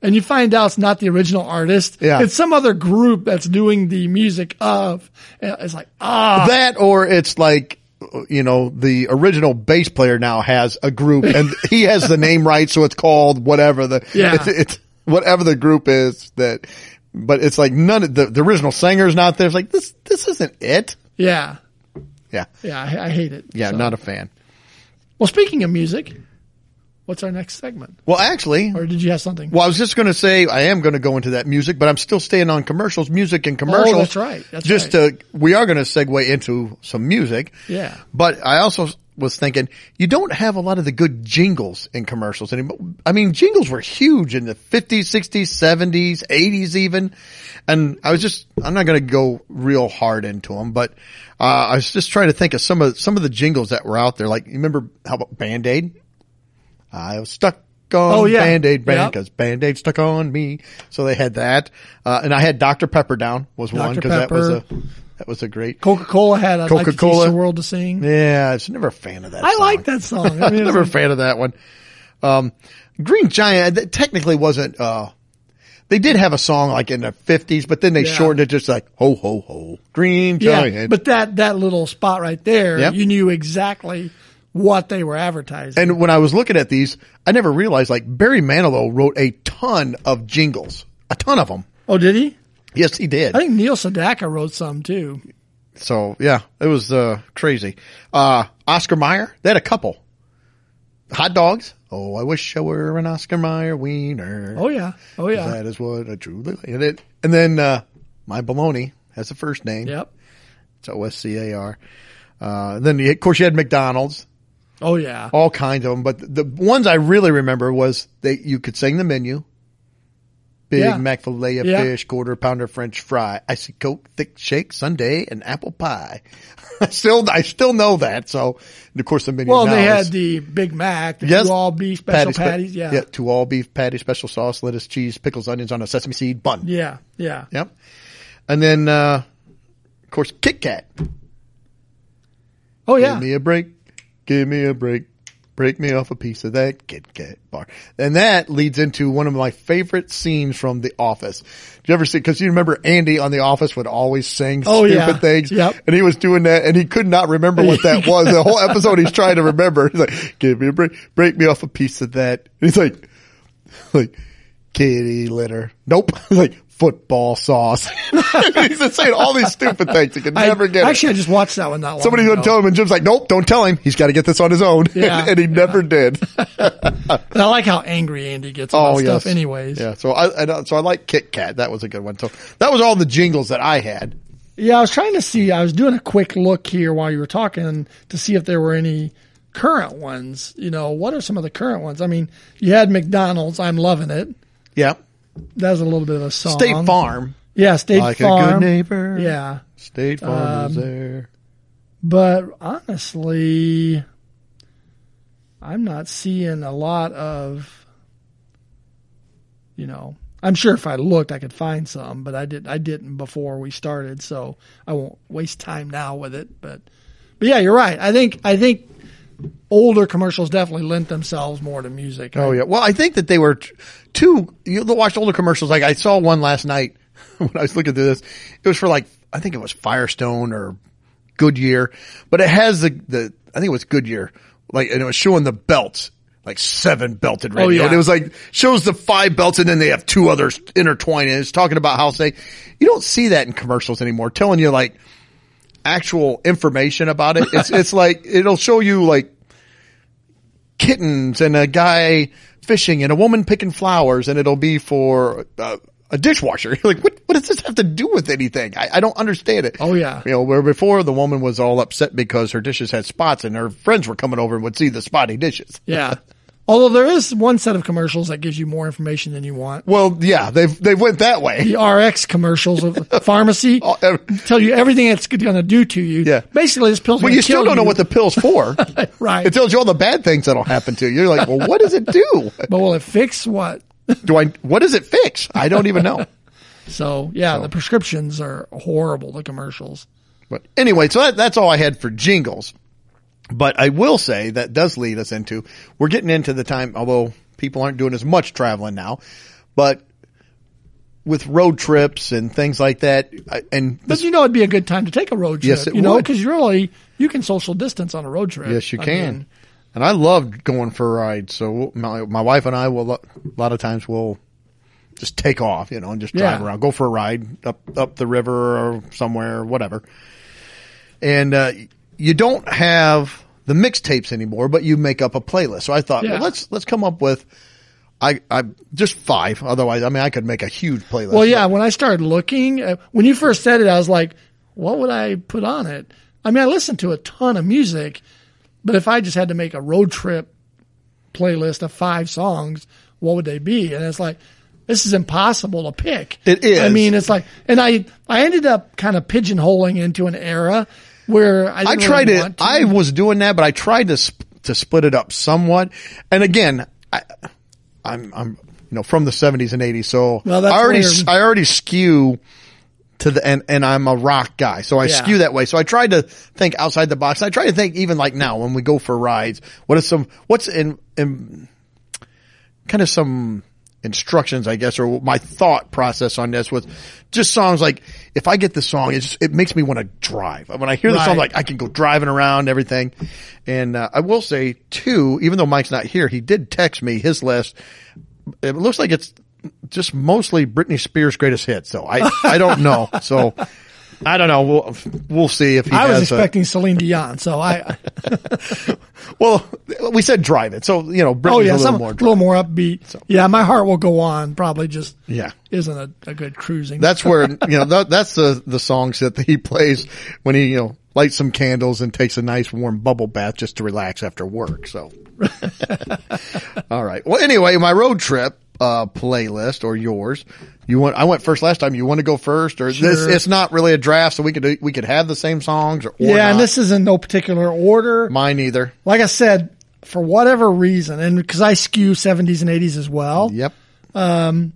and you find out it's not the original artist. Yeah. It's some other group that's doing the music of. It's like, ah. That, or it's like, you know, the original bass player now has a group and he has the name right, so it's called whatever the, yeah. it's, it's whatever the group is that, but it's like none of the, the original singer's not there. It's like, this, this isn't it. Yeah. Yeah. Yeah. I, I hate it. Yeah. So. Not a fan. Well, speaking of music, what's our next segment? Well, actually. Or did you have something? Well, I was just going to say I am going to go into that music, but I'm still staying on commercials, music and commercials. Oh, that's right. That's just right. To, we are going to segue into some music. Yeah. But I also was thinking, you don't have a lot of the good jingles in commercials anymore. I mean, jingles were huge in the fifties, sixties, seventies, eighties even. And I was just, I'm not going to go real hard into them, but, uh, I was just trying to think of some of, some of the jingles that were out there. Like, you remember how about Band-Aid? I was stuck on oh, yeah. Band-Aid band because yep. Band-Aid stuck on me. So they had that. Uh, and I had Doctor Pepper down was Doctor one because that was a, that was a great. Coca-Cola had I'd Coca-Cola. Like to Teach the World to Sing. Yeah. I was never a fan of that. I song. like that song. I mean, I was never like... a fan of that one. Um, Green Giant that technically wasn't, uh, they did have a song like in the fifties, but then they yeah. shortened it just like, ho, ho, ho, Green Giant. Yeah, but that, that little spot right there, yep. you knew exactly what they were advertising. And when I was looking at these, I never realized like Barry Manilow wrote a ton of jingles, a ton of them. Oh, did he? Yes, he did. I think Neil Sedaka wrote some too. So yeah, it was uh, crazy. Uh, Oscar Mayer, they had a couple. Hot dogs. Oh, I wish I were an Oscar Mayer wiener. Oh yeah, oh yeah. That is what I truly. And it, and then uh, my baloney has a first name. Yep. It's O S C A R. Uh, then of course you had McDonald's. Oh yeah, all kinds of them. But the ones I really remember was that you could sing the menu: Big yeah. Mac, filet of yeah. fish, quarter pounder, French fry, icy Coke, thick shake, sundae, and apple pie. I still, I still know that. So, and of course, the menu. Well, now they had is, the Big Mac, the yes, two all beef special patties. patties yeah, yeah, two all beef patties, special sauce, lettuce, cheese, pickles, onions on a sesame seed bun. Yeah, yeah, yep. And then, uh, of course, Kit Kat. Oh yeah, give me a break. Give me a break. Break me off a piece of that Kit Kat bar. And that leads into one of my favorite scenes from The Office. Did you ever see, cause you remember Andy on The Office would always sing oh, stupid yeah. things. Yep. And he was doing that and he could not remember what that was. The whole episode he's trying to remember. He's like, give me a break. Break me off a piece of that. And he's like, like, kitty litter. Nope. He's like, football sauce. He's just saying all these stupid things. He could never I, get actually, it. Actually, I just watched that one not long Somebody ago. Somebody would tell him, and Jim's like, nope, don't tell him. He's got to get this on his own. Yeah, and, and he yeah. never did. I like how angry Andy gets about oh, stuff yes. anyways. Yeah, so I, I so I like Kit Kat. That was a good one. So that was all the jingles that I had. Yeah, I was trying to see. I was doing a quick look here while you were talking to see if there were any current ones. You know, what are some of the current ones? I mean, you had McDonald's. I'm loving it. Yeah. That was a little bit of a song. State Farm. Yeah, State like Farm. Like a good neighbor. Yeah. State Farm um, is there. But honestly, I'm not seeing a lot of, you know, I'm sure if I looked, I could find some, but I, did, I didn't before we started, so I won't waste time now with it. But, but yeah, you're right. I think I think older commercials definitely lent themselves more to music. Right? Oh, yeah. Well, I think that they were t- two, you watched older commercials. Like I saw one last night when I was looking through this. It was for like, I think it was Firestone or Goodyear, but it has the, the, I think it was Goodyear. Like, and it was showing the belts, like seven belted radio. Oh, yeah. And it was like, shows the five belts and then they have two others intertwined. And it's talking about how they, you don't see that in commercials anymore, telling you like, actual information about it. It's, it's like, it'll show you like kittens and a guy fishing and a woman picking flowers and it'll be for uh, a dishwasher. You're like, what, what does this have to do with anything? I, I don't understand it. Oh yeah. You know, where before the woman was all upset because her dishes had spots and her friends were coming over and would see the spotty dishes. Yeah. Although there is one set of commercials that gives you more information than you want. Well, yeah, they've, they've went that way. The R X commercials of pharmacy tell you everything it's going to do to you. Yeah. Basically, this pill's going to kill you. Well, you still don't know what the pill's for. Right. It tells you all the bad things that'll happen to you. You're like, well, what does it do? But will it fix what? Do I, what does it fix? I don't even know. So yeah, so. The prescriptions are horrible, the commercials. But anyway, so that, that's all I had for jingles. But I will say that does lead us into, we're getting into the time, although people aren't doing as much traveling now, but with road trips and things like that. And but this, you know, it'd be a good time to take a road trip. Yes, it you would. know, because you really, you can social distance on a road trip. Yes, you I can. Mean, and I love going for rides. So my, my wife and I will, a lot of times we'll just take off, you know, and just drive yeah. around, go for a ride up, up the river or somewhere or whatever. And, uh, you don't have the mixtapes anymore, but you make up a playlist. So I thought, yeah. well, let's, let's come up with, I, I just five. Otherwise, I mean, I could make a huge playlist. Well, yeah. But when I started looking, uh, when you first said it, I was like, what would I put on it? I mean, I listened to a ton of music, but if I just had to make a road trip playlist of five songs, what would they be? And it's like, this is impossible to pick. It is. I mean, it's like, and I, I ended up kind of pigeonholing into an era where I, I tried really to, to. I was doing that, but I tried to sp- to split it up somewhat. And again, I, I'm I'm you know from the seventies and eighties, so well, I already weird. I already skew to the and and I'm a rock guy, so I yeah. skew that way. So I tried to think outside the box. I tried to think even like now when we go for rides, what is some what's in in kind of some instructions, I guess, or my thought process on this was just songs like, if I get the song, it's, it makes me want to drive. When I hear the right. song, like I can go driving around everything. And uh, I will say too, even though Mike's not here, he did text me his list. It looks like it's just mostly Britney Spears' greatest hits. So I, I don't know. So I don't know. We'll, we'll see if he I has was expecting a... Celine Dion. So I, well, we said drive it. So, you know, Britney's oh, yeah, a little some, more, drive. little more upbeat. So. Yeah. My heart will go on. Probably just, yeah, isn't a, a good cruising. That's where, you know, that, that's the, the songs that he plays when he, you know, lights some candles and takes a nice warm bubble bath just to relax after work. So, all right. Well, anyway, my road trip. Uh, playlist or yours? You want? I went first last time. You want to go first, or sure. this? It's not really a draft, so we could we could have the same songs, or, or yeah. Not. And this is in no particular order. Mine either. Like I said, for whatever reason, and because I skew seventies and eighties as well. Yep. Um,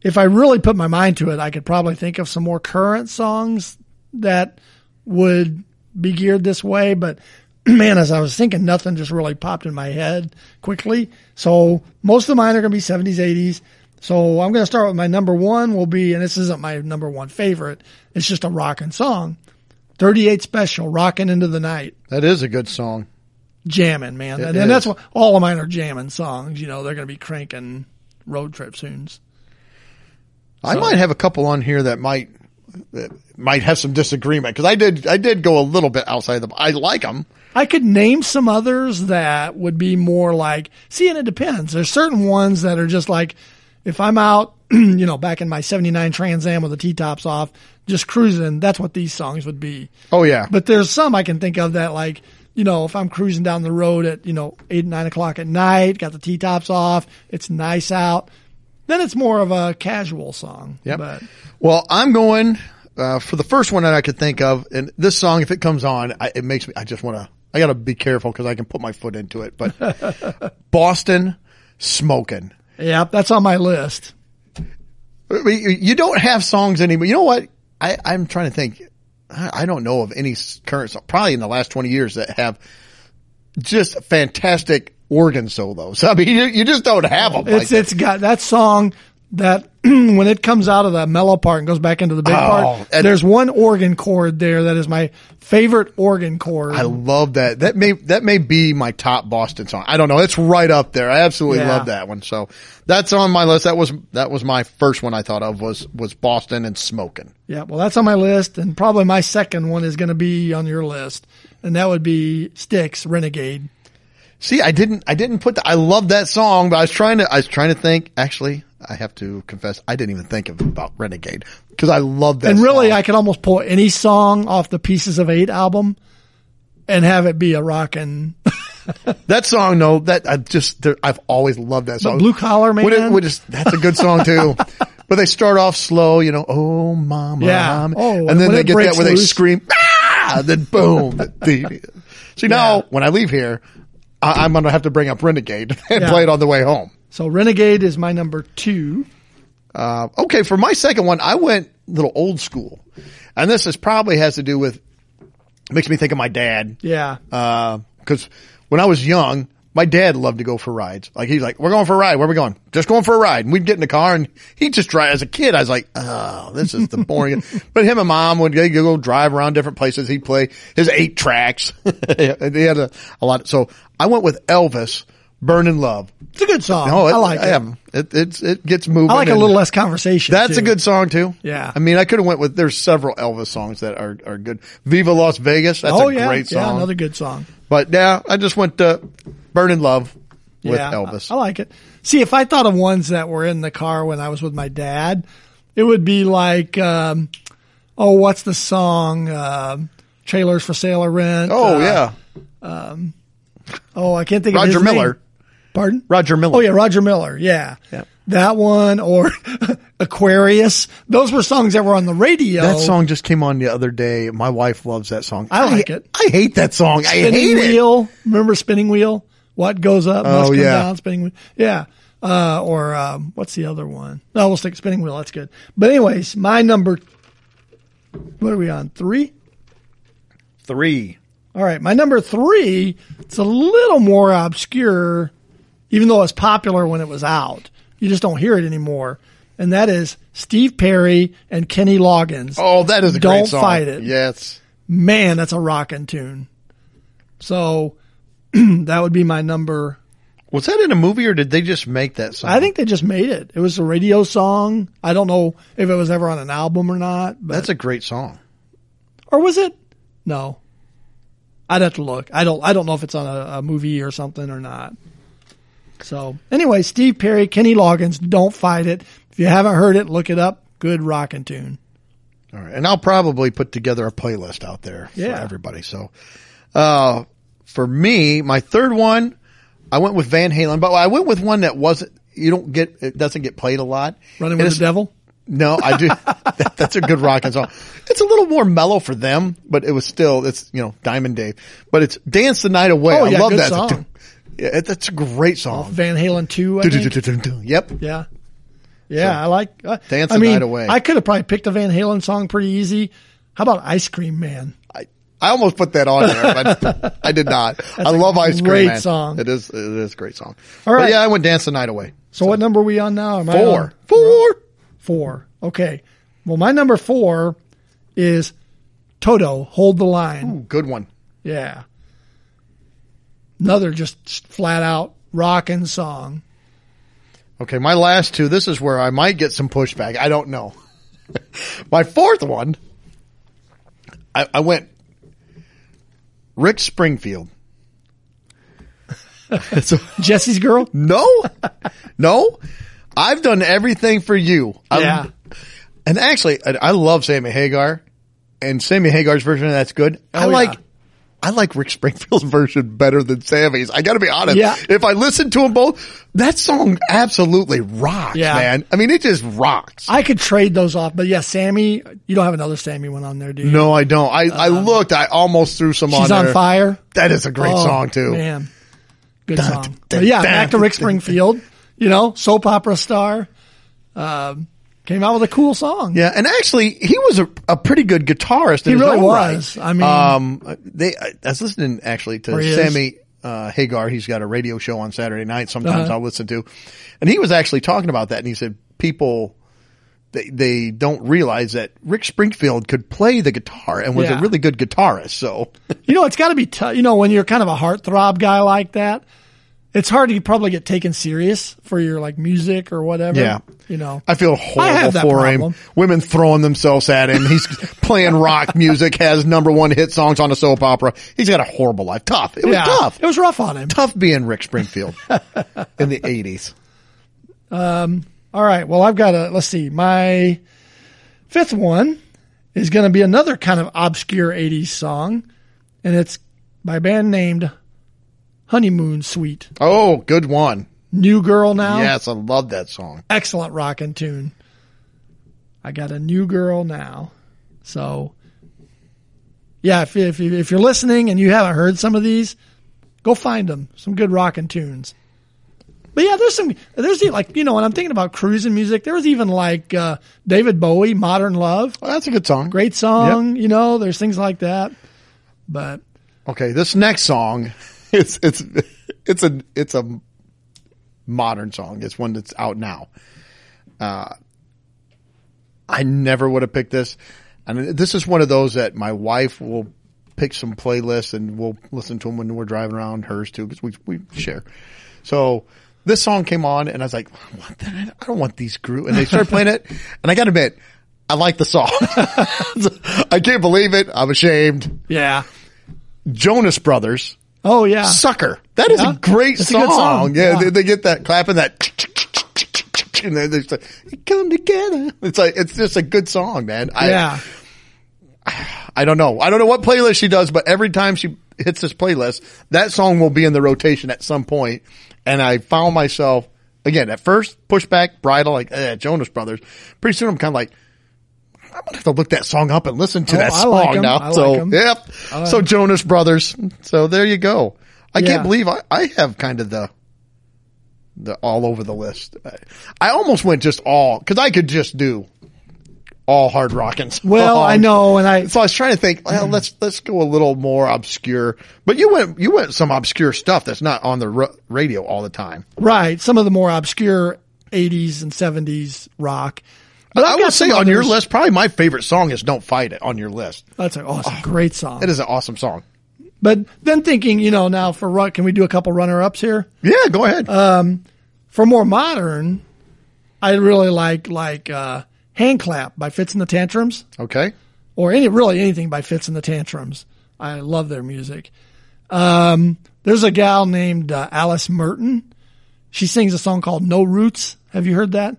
if I really put my mind to it, I could probably think of some more current songs that would be geared this way. But man, as I was thinking, nothing just really popped in my head quickly. So most of mine are going to be seventies, eighties. So I'm going to start with my number one will be, and this isn't my number one favorite. It's just a rockin' song. thirty-eight Special, Rockin' Into the Night. That is a good song. Jammin', man. And, and that's what all of mine are jammin' songs. You know, they're going to be cranking road trip tunes. So. I might have a couple on here that might, that might have some disagreement because I did, I did go a little bit outside the, I like them. I could name some others that would be more like, see, and it depends. There's certain ones that are just like, if I'm out, you know, back in my seventy-nine Trans Am with the T-tops off, just cruising, that's what these songs would be. Oh, yeah. But there's some I can think of that, like, you know, if I'm cruising down the road at, you know, eight, nine o'clock at night, got the T-tops off, it's nice out, then it's more of a casual song. Yeah. Well, I'm going uh, for the first one that I could think of, and this song, if it comes on, I, it makes me, I just want to. I got to be careful because I can put my foot into it, but Boston Smokin'. Yeah, that's on my list. You don't have songs anymore. You know what? I, I'm trying to think. I don't know of any current song, probably in the last twenty years, that have just fantastic organ solos. I mean, you, you just don't have them. It's, like it's that. got that song that when it comes out of the mellow part and goes back into the big oh, part, there's one organ chord there that is my favorite organ chord. I love that. That may, that may be my top Boston song. I don't know. It's right up there. I absolutely yeah. love that one. So that's on my list. That was, that was my first one I thought of was, was Boston and Smokin'. Yeah. Well, that's on my list. And probably my second one is going to be on your list. And that would be Styx, Renegade. See, I didn't, I didn't put the, I love that song, but I was trying to, I was trying to think, actually, I have to confess, I didn't even think of about Renegade because I love that. And really, song. I could almost pull any song off the Pieces of Eight album and have it be a rockin'. That song, no, that I just, I've always loved that song. The Blue Collar Man. Would it, would it, that's a good song too. But they start off slow, you know, oh mama, yeah. mama. Oh, and then they get that where loose. they scream, ah, then boom. the, see, yeah. now when I leave here, I, I'm going to have to bring up Renegade and yeah. play it on the way home. So Renegade is my number two. Uh, okay. For my second one, I went a little old school, and this is probably has to do with, makes me think of my dad. Yeah. Uh, Because when I was young, my dad loved to go for rides. Like, he's like, we're going for a ride. Where are we going? Just going for a ride. And we'd get in the car and he'd just drive. As a kid, I was like, oh, this is the boring. But him and mom would they'd go drive around different places. He'd play his eight tracks. They had a, a lot. So I went with Elvis, Burn in Love. It's a good song. No, it, I like I, it. It, it's, it gets moving. I like a little less conversation. That's too. A good song too. Yeah. I mean, I could have went with, there's several Elvis songs that are, are good. Viva Las Vegas. That's oh, a yeah. great song. Yeah, another good song. But yeah, I just went to Burn in Love with yeah, Elvis. I, I like it. See, if I thought of ones that were in the car when I was with my dad, it would be like, um, oh, what's the song? Um, uh, Trailers for Sale or Rent. Oh, uh, yeah. Um, oh, I can't think of his name. Roger Miller. Pardon? Roger Miller. Oh, yeah, Roger Miller. Yeah. yeah. That one or Aquarius. Those were songs that were on the radio. That song just came on the other day. My wife loves that song. I like I, it. I hate that song. Spinning I hate wheel. It. Remember Spinning Wheel? What goes up must oh, come yeah. down. Spinning Wheel. Yeah. Uh, or um, what's the other one? No, we'll stick Spinning Wheel. That's good. But anyways, my number, what are we on? Three? Three. All right. My number three, it's a little more obscure. Even though it's popular when it was out, you just don't hear it anymore. And that is Steve Perry and Kenny Loggins. Oh, that is a great song. Don't Fight It. Yes. Man, that's a rockin' tune. So that would be my number. Was that in a movie or did they just make that song? I think they just made it. It was a radio song. I don't know if it was ever on an album or not. But that's a great song. Or was it? No. I'd have to look. I don't I don't know if it's on a, a movie or something or not. So anyway, Steve Perry, Kenny Loggins, Don't Fight It. If you haven't heard it, look it up. Good rockin' tune. All right. And I'll probably put together a playlist out there yeah. for everybody. So, uh, for me, my third one, I went with Van Halen, but I went with one that wasn't, you don't get, it doesn't get played a lot. Running with the Devil? No, I do. that, that's a good rockin' song. It's a little more mellow for them, but it was still, it's, you know, Diamond Dave, but it's Dance the Night Away. Oh, yeah, I love that song. Yeah, that's a great song. Oh, Van Halen two, I do, think. Do, do, do, do, do. Yep. Yeah. Yeah, so, I like. Uh, Dance the I mean, Night Away. I could have probably picked a Van Halen song pretty easy. How about Ice Cream Man? I, I almost put that on there, but I did not. That's I love Ice Cream Man. Great song. It is, it is a great song. All right. But yeah, I went Dance the Night Away. So, so what number are we on now? Am four. I on? Four. Four. Okay. Well, my number four is Toto, Hold the Line. Ooh, good one. Yeah. Another just flat out rockin' song. Okay, my last two. This is where I might get some pushback. I don't know. My fourth one, I, I went Rick Springfield. So, Jesse's Girl? No, no. I've Done Everything for You. I'm, yeah. And actually, I, I love Sammy Hagar, and Sammy Hagar's version of that's good. Oh, I like. Yeah. I like Rick Springfield's version better than Sammy's. I got to be honest. Yeah. If I listen to them both, that song absolutely rocks, yeah. man. I mean, it just rocks. I could trade those off, but yeah, Sammy, you don't have another Sammy one on there, do you? No, I don't. I, um, I looked. I almost threw some on there. She's on Fire. That is a great oh, song, too. Man. Good da, song. Da, da, but yeah, da, back to Rick Springfield, you know, soap opera star. Um, Came out with a cool song. Yeah, and actually, he was a, a pretty good guitarist. He really was. Right. I mean, um, they. I was listening actually to Sammy uh, Hagar. He's got a radio show on Saturday night. Sometimes uh-huh. I'll listen to, and he was actually talking about that. And he said people they they don't realize that Rick Springfield could play the guitar and was yeah. a really good guitarist. So you know, it's got to be tough. You know, when you're kind of a heartthrob guy like that. It's hard to probably get taken serious for your like music or whatever. Yeah. You know, I feel horrible I for problem. him. Women throwing themselves at him. He's playing rock music, has number one hit songs on a soap opera. He's got a horrible life. Tough. It was yeah, tough. It was rough on him. Tough being Rick Springfield in the eighties. Um, all right. Well, I've got a, let's see. My fifth one is going to be another kind of obscure eighties song. And it's by a band named Honeymoon Suite. Oh, good one. New Girl Now. Yes, I love that song. Excellent rockin' tune. I got a new girl now. So, yeah, if, if, if you're listening and you haven't heard some of these, go find them. Some good rockin' tunes. But, yeah, there's some, there's like, you know, when I'm thinking about cruising music, there was even like uh, David Bowie, Modern Love. Well, that's a good song. Great song. Yep. You know, there's things like that. But. Okay, this next song. it's it's it's a it's a modern song. It's one that's out now. Uh, I never would have picked this. I mean, this is one of those that my wife will pick some playlists and we'll listen to them when we're driving around, hers too, because we we share. So this song came on and I was like, what the heck? I don't want these grooves. And they started playing it. And I got to admit, I like the song. I can't believe it. I'm ashamed. Yeah. Jonas Brothers. Oh, yeah. Sucker. That is yeah. a great song. A song. Yeah. yeah. They, they get that clapping, that. And then they're just like, come together. It's like, it's just a good song, man. I, yeah. I don't know. I don't know what playlist she does, but every time she hits this playlist, that song will be in the rotation at some point. And I found myself, again, at first, pushback, bridle, like, eh, Jonas Brothers. Pretty soon I'm kind of like, I'm going to have to look that song up and listen to oh, that I song like now. I so, like yep. Like so Jonas Brothers. So there you go. I yeah. can't believe I, I have kind of the, the all over the list. I almost went just all, because I could just do all hard rockin' songs. Well, I know, and I so I was trying to think. Well, mm. let's let's go a little more obscure. But you went you went some obscure stuff that's not on the r- radio all the time, right? Some of the more obscure eighties and seventies rock. But I would say on your list, probably my favorite song is "Don't Fight It" on your list. That's an awesome, oh, great song. It is an awesome song. But then thinking, you know, now for what can we do a couple runner ups here? Yeah, go ahead. Um, for more modern, I really like like. uh Hand Clap by Fits and the Tantrums. Okay. Or any really anything by Fits and the Tantrums. I love their music. Um, there's a gal named uh, Alice Merton. She sings a song called No Roots. Have you heard that?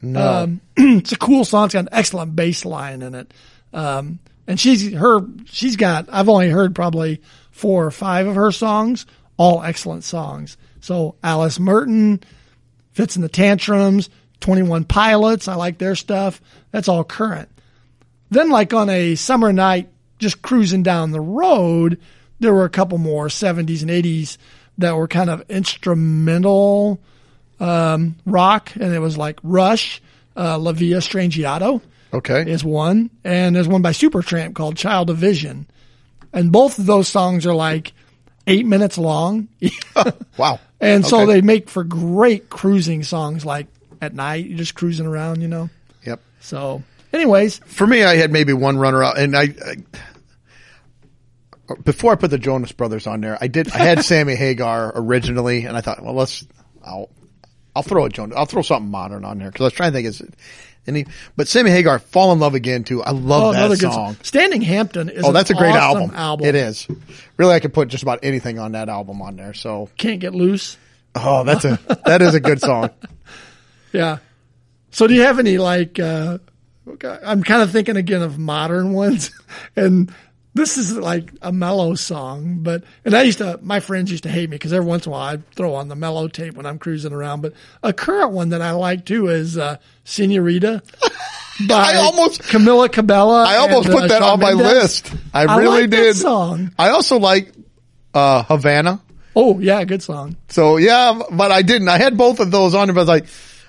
No. Um, it's a cool song. It's got an excellent bass line in it. Um, and she's her. She's got, I've only heard probably four or five of her songs, all excellent songs. So Alice Merton, Fits and the Tantrums, twenty-one Pilots, I like their stuff. That's all current. Then like on a summer night, just cruising down the road, there were a couple more seventies and eighties that were kind of instrumental um, rock. And it was like Rush, uh, La Via Strangiato okay. is one. And there's one by Supertramp called Child of Vision. And both of those songs are like eight minutes long. Wow. And okay. so they make for great cruising songs like at night, you're just cruising around, you know? Yep. So, anyways. For me, I had maybe one runner-up, and I, I, before I put the Jonas Brothers on there, I did, I had Sammy Hagar originally, and I thought, well, let's, I'll, I'll throw a Jonas, I'll throw something modern on there, because I was trying to think, is it any, but Sammy Hagar, Fall in Love Again, too. I love oh, that song. song. Standing Hampton is oh, that's an a great awesome album. album. It is. Really, I could put just about anything on that album on there, so. Can't Get Loose. Oh, that's a, that is a good song. Yeah. So do you have any like, uh, I'm kind of thinking again of modern ones and this is like a mellow song, but, and I used to, my friends used to hate me because every once in a while I'd throw on the mellow tape when I'm cruising around, but a current one that I like too is, uh, Senorita by I almost, Camila Cabello. I almost and, put uh, that Shawn on Mendes. my list. I, I really like did. That song. I also like, uh, Havana. Oh yeah. Good song. So yeah, but I didn't, I had both of those on, but I was like,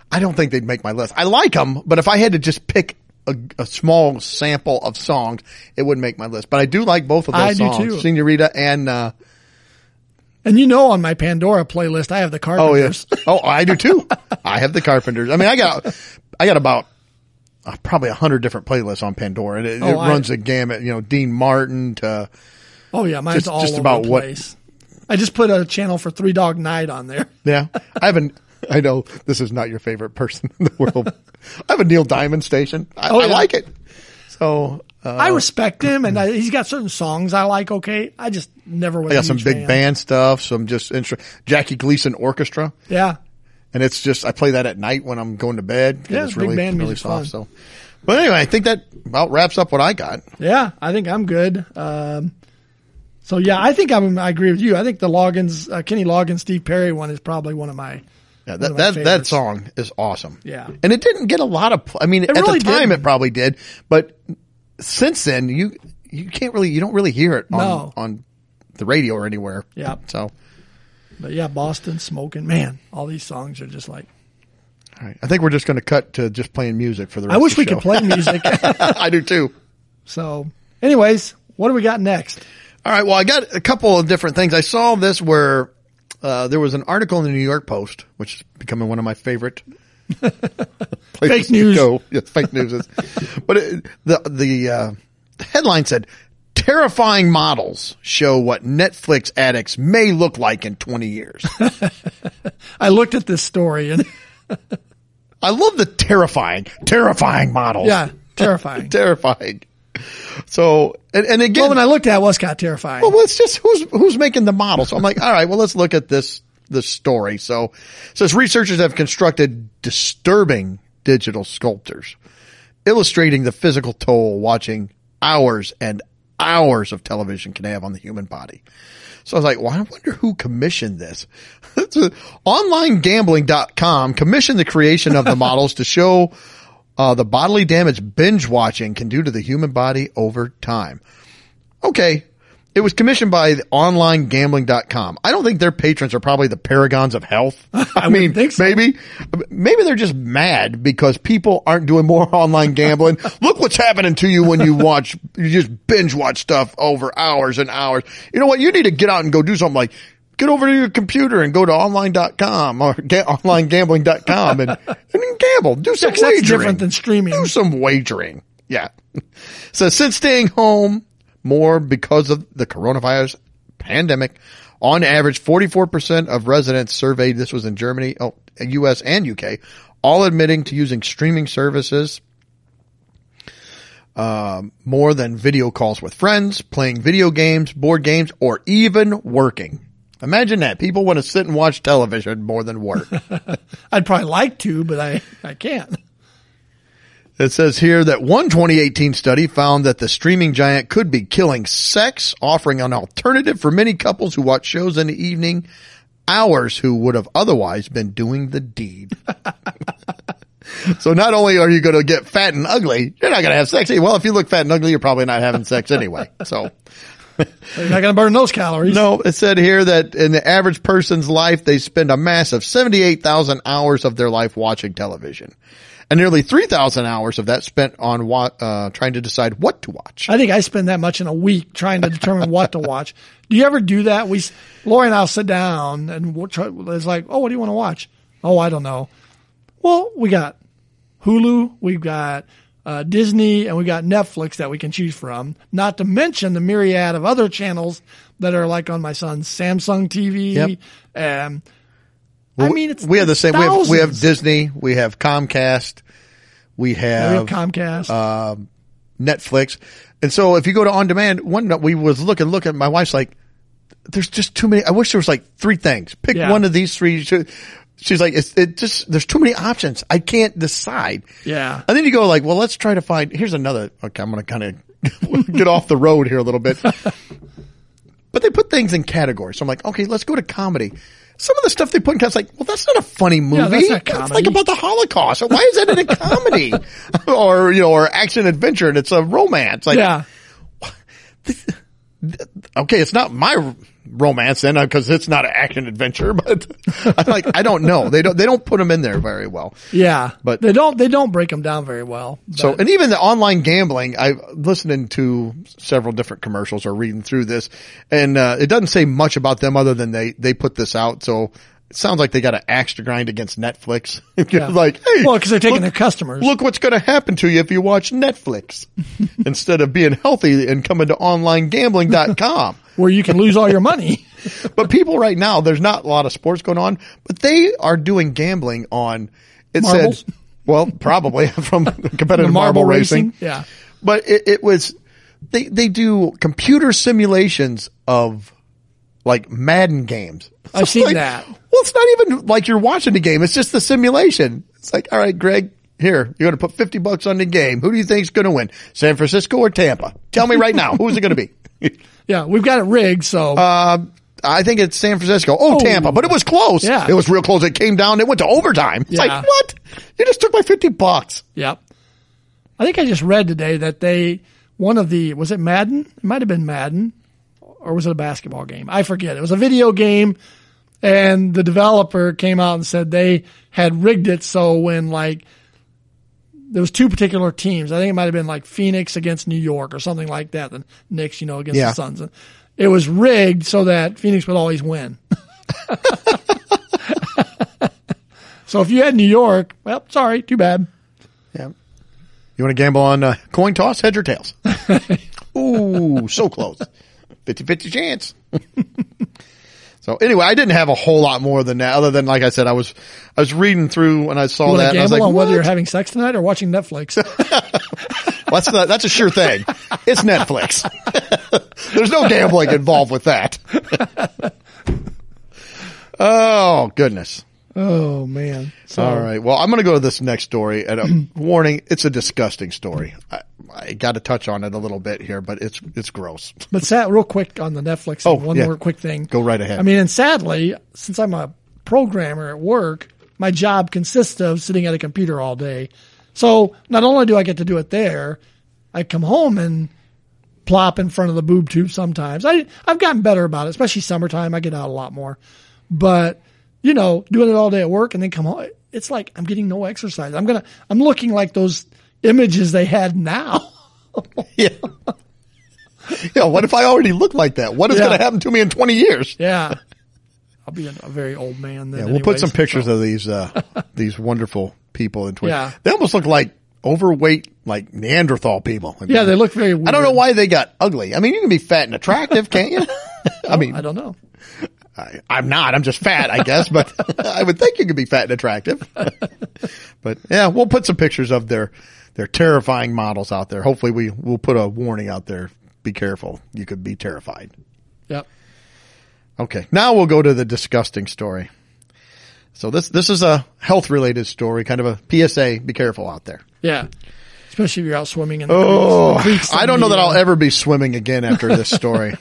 I don't think they'd make my list. I like them, but if I had to just pick a, a small sample of songs, it wouldn't make my list. But I do like both of those I songs, do too. Senorita and uh and you know, on my Pandora playlist, I have the Carpenters. Oh, yes. Oh, I do too. I have the Carpenters. I mean, I got I got about uh, probably a hundred different playlists on Pandora. It, oh, it runs I, a gamut, you know, Dean Martin to oh yeah, mine's just, all just over about the place. What, I just put a channel for Three Dog Night on there. Yeah, I haven't. I know this is not your favorite person in the world. I have a Neil Diamond station. I, oh, yeah. I like it. So uh, I respect him, and I, he's got certain songs I like. Okay, I just never was. I got some big fan. band stuff, some just intro, Jackie Gleason Orchestra. Yeah, and it's just I play that at night when I'm going to bed. Yeah, it's really band really soft. Fun. So, but anyway, I think that about wraps up what I got. Yeah, I think I'm good. Um, so yeah, I think I'm. I agree with you. I think the Loggins, uh, Kenny Loggins, Steve Perry one is probably one of my. Yeah, that that, that song is awesome. Yeah. And it didn't get a lot of, I mean, it at really the time didn't. It probably did, but since then you, you can't really, you don't really hear it on, no. on the radio or anywhere. Yeah. So, but yeah, Boston Smoking, man, all these songs are just like, all right. I think we're just going to cut to just playing music for the rest of the show. I wish we could play music. I do too. So anyways, what do we got next? All right. Well, I got a couple of different things. I saw this where uh, there was an article in the New York Post, which is becoming one of my favorite places fake news. to go. Yeah, fake news. Is. But it, the the uh, headline said, "Terrifying models show what Netflix addicts may look like in twenty years." I looked at this story and I love the terrifying, terrifying models. Yeah, terrifying. terrifying. So, and, and again, well, when I looked at it, it was kind of terrifying. Well, it's just who's, who's making the model. So I'm like, all right, well, let's look at this, this story. So it says researchers have constructed disturbing digital sculptures, illustrating the physical toll watching hours and hours of television can have on the human body. So I was like, well, I wonder who commissioned this. online gambling dot com commissioned the creation of the models to show uh, the bodily damage binge watching can do to the human body over time. Okay. It was commissioned by online gambling dot com. I don't think their patrons are probably the paragons of health. I, I mean, think so. maybe, maybe they're just mad because people aren't doing more online gambling. Look what's happening to you when you watch, you just binge watch stuff over hours and hours. You know what? You need to get out and go do something like get over to your computer and go to online dot com or get online gambling dot com and, and gamble. Do some That's wagering. Different than streaming. Do some wagering. Yeah. So since staying home, more because of the coronavirus pandemic, on average, forty-four percent of residents surveyed, this was in Germany, oh, U S and U K, all admitting to using streaming services uh, more than video calls with friends, playing video games, board games, or even working. Imagine that. People want to sit and watch television more than work. I'd probably like to, but I, I can't. It says here that one twenty eighteen study found that the streaming giant could be killing sex, offering an alternative for many couples who watch shows in the evening hours who would have otherwise been doing the deed. So not only are you going to get fat and ugly, you're not going to have sex. Well, if you look fat and ugly, you're probably not having sex anyway. So you're not going to burn those calories. No, it said here that in the average person's life, they spend a massive seventy-eight thousand hours of their life watching television. And nearly three thousand hours of that spent on wa- uh, trying to decide what to watch. I think I spend that much in a week trying to determine what to watch. Do you ever do that? We, Lori and I'll sit down and we'll try, it's like, oh, what do you want to watch? Oh, I don't know. Well, we got Hulu, we've got uh, Disney, and we got Netflix that we can choose from. Not to mention the myriad of other channels that are like on my son's Samsung T V. Yep. And I mean, it's we have the same. We have, we have Disney. We have Comcast. We have, we have Comcast, uh, Netflix, and so if you go to on demand, one we was looking, looking. My wife's like, "There's just too many. I wish there was like three things. Pick yeah. one of these three." She's like, "It's it just there's too many options. I can't decide." Yeah, and then you go like, "Well, let's try to find." Here's another. Okay, I'm going to kind of get off the road here a little bit. But they put things in categories. So I'm like, okay, let's go to comedy. Some of the stuff they put in, I was like, well, that's not a funny movie. Yeah, that's not comedy. It's like about the Holocaust. Why is that in a comedy? Or, you know, or action adventure and it's a romance. Like, yeah. Okay, it's not my romance then because it's not an action adventure, but I'm like, I don't know. They don't, they don't put them in there very well. Yeah. But they don't, they don't break them down very well. But. So, and even the online gambling, I'm listening to several different commercials or reading through this and, uh, it doesn't say much about them other than they, they put this out. So it sounds like they got an axe to grind against Netflix. Yeah. Like, hey, well, cause they're taking look, their customers. Look what's going to happen to you if you watch Netflix instead of being healthy and coming to online gambling dot com. Where you can lose all your money. But people right now, there's not a lot of sports going on, but they are doing gambling on, it Marbles? said, well, probably from competitive marble, marble racing. racing. Yeah. But it, it was, they, they do computer simulations of like Madden games. I've it's seen like, that. Well, it's not even like you're watching the game. It's just the simulation. It's like, all right, Greg. Here, you're going to put fifty bucks on the game. Who do you think's going to win? San Francisco or Tampa? Tell me right now. Who's it going to be? Yeah, we've got it rigged, so. Uh, I think it's San Francisco. Oh, oh, Tampa. But it was close. Yeah. It was real close. It came down. It went to overtime. It's yeah. like, what? You just took my fifty bucks. Yep. I think I just read today that they, one of the, was it Madden? It might have been Madden. Or was it a basketball game? I forget. It was a video game. And the developer came out and said they had rigged it so when, like, there was two particular teams. I think it might have been like Phoenix against New York or something like that. The Knicks, you know, against yeah. the Suns. it was rigged so that Phoenix would always win. So if you had New York, well, sorry, too bad. Yeah. You want to gamble on uh, coin toss, heads or tails? Ooh, so close. fifty-fifty chance. So anyway, I didn't have a whole lot more than that, other than, like I said, I was I was reading through and I saw you that. And I was like, on whether you're having sex tonight or watching Netflix. Well, that's, not, that's a sure thing. It's Netflix. There's no gambling involved with that. Oh, goodness. Oh, man. So, all right. Well, I'm going to go to this next story. And a warning, it's a disgusting story. I, I got to touch on it a little bit here, but it's it's gross. But Sat, real quick on the Netflix, oh, one yeah. more quick thing. Go right ahead. I mean, and sadly, since I'm a programmer at work, my job consists of sitting at a computer all day. So not only do I get to do it there, I come home and plop in front of the boob tube sometimes. I, I've gotten better about it, especially summertime. I get out a lot more. But... you know, doing it all day at work and then come home, it's like I'm getting no exercise. I'm gonna, I'm looking like those images they had now. Yeah. Yeah. What if I already look like that? What is yeah. going to happen to me in twenty years? Yeah. I'll be a, a very old man then. Yeah, we'll anyways, put some pictures so. of these uh, these wonderful people in Twitter. Yeah. They almost look like overweight, like Neanderthal people. I mean, yeah, they look very weird. I don't know why they got ugly. I mean, you can be fat and attractive, can't you? I well, mean, I don't know. I, I'm not. I'm just fat, I guess. But I would think you could be fat and attractive. But yeah, we'll put some pictures of their their terrifying models out there. Hopefully, we we'll put a warning out there. Be careful. You could be terrified. Yep. Okay. Now we'll go to the disgusting story. So this this is a health related story, kind of a P S A. Be careful out there. Yeah. Especially if you're out swimming in the oh, creeks. The creeks I don't know the, that I'll ever be swimming again after this story.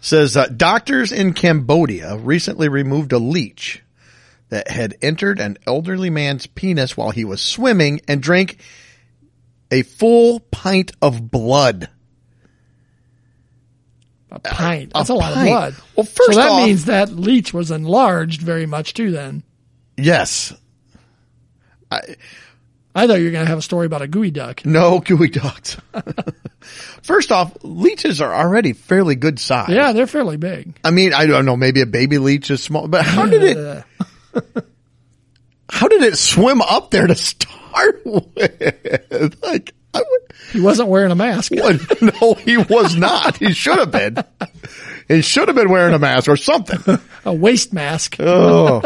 Says uh, doctors in Cambodia recently removed a leech that had entered an elderly man's penis while he was swimming and drank a full pint of blood. A pint. That's a, a lot pint. of blood. Well, first so that off, means that leech was enlarged very much too. Then. Yes. I. I thought you were going to have a story about a gooey duck. No gooey ducks. First off, leeches are already fairly good size. Yeah, they're fairly big. I mean, I don't know. Maybe a baby leech is small, but how did it? How did it swim up there to start with? Like, I would, he wasn't wearing a mask. No, he was not. He should have been. He should have been wearing a mask or something. A waist mask. Oh,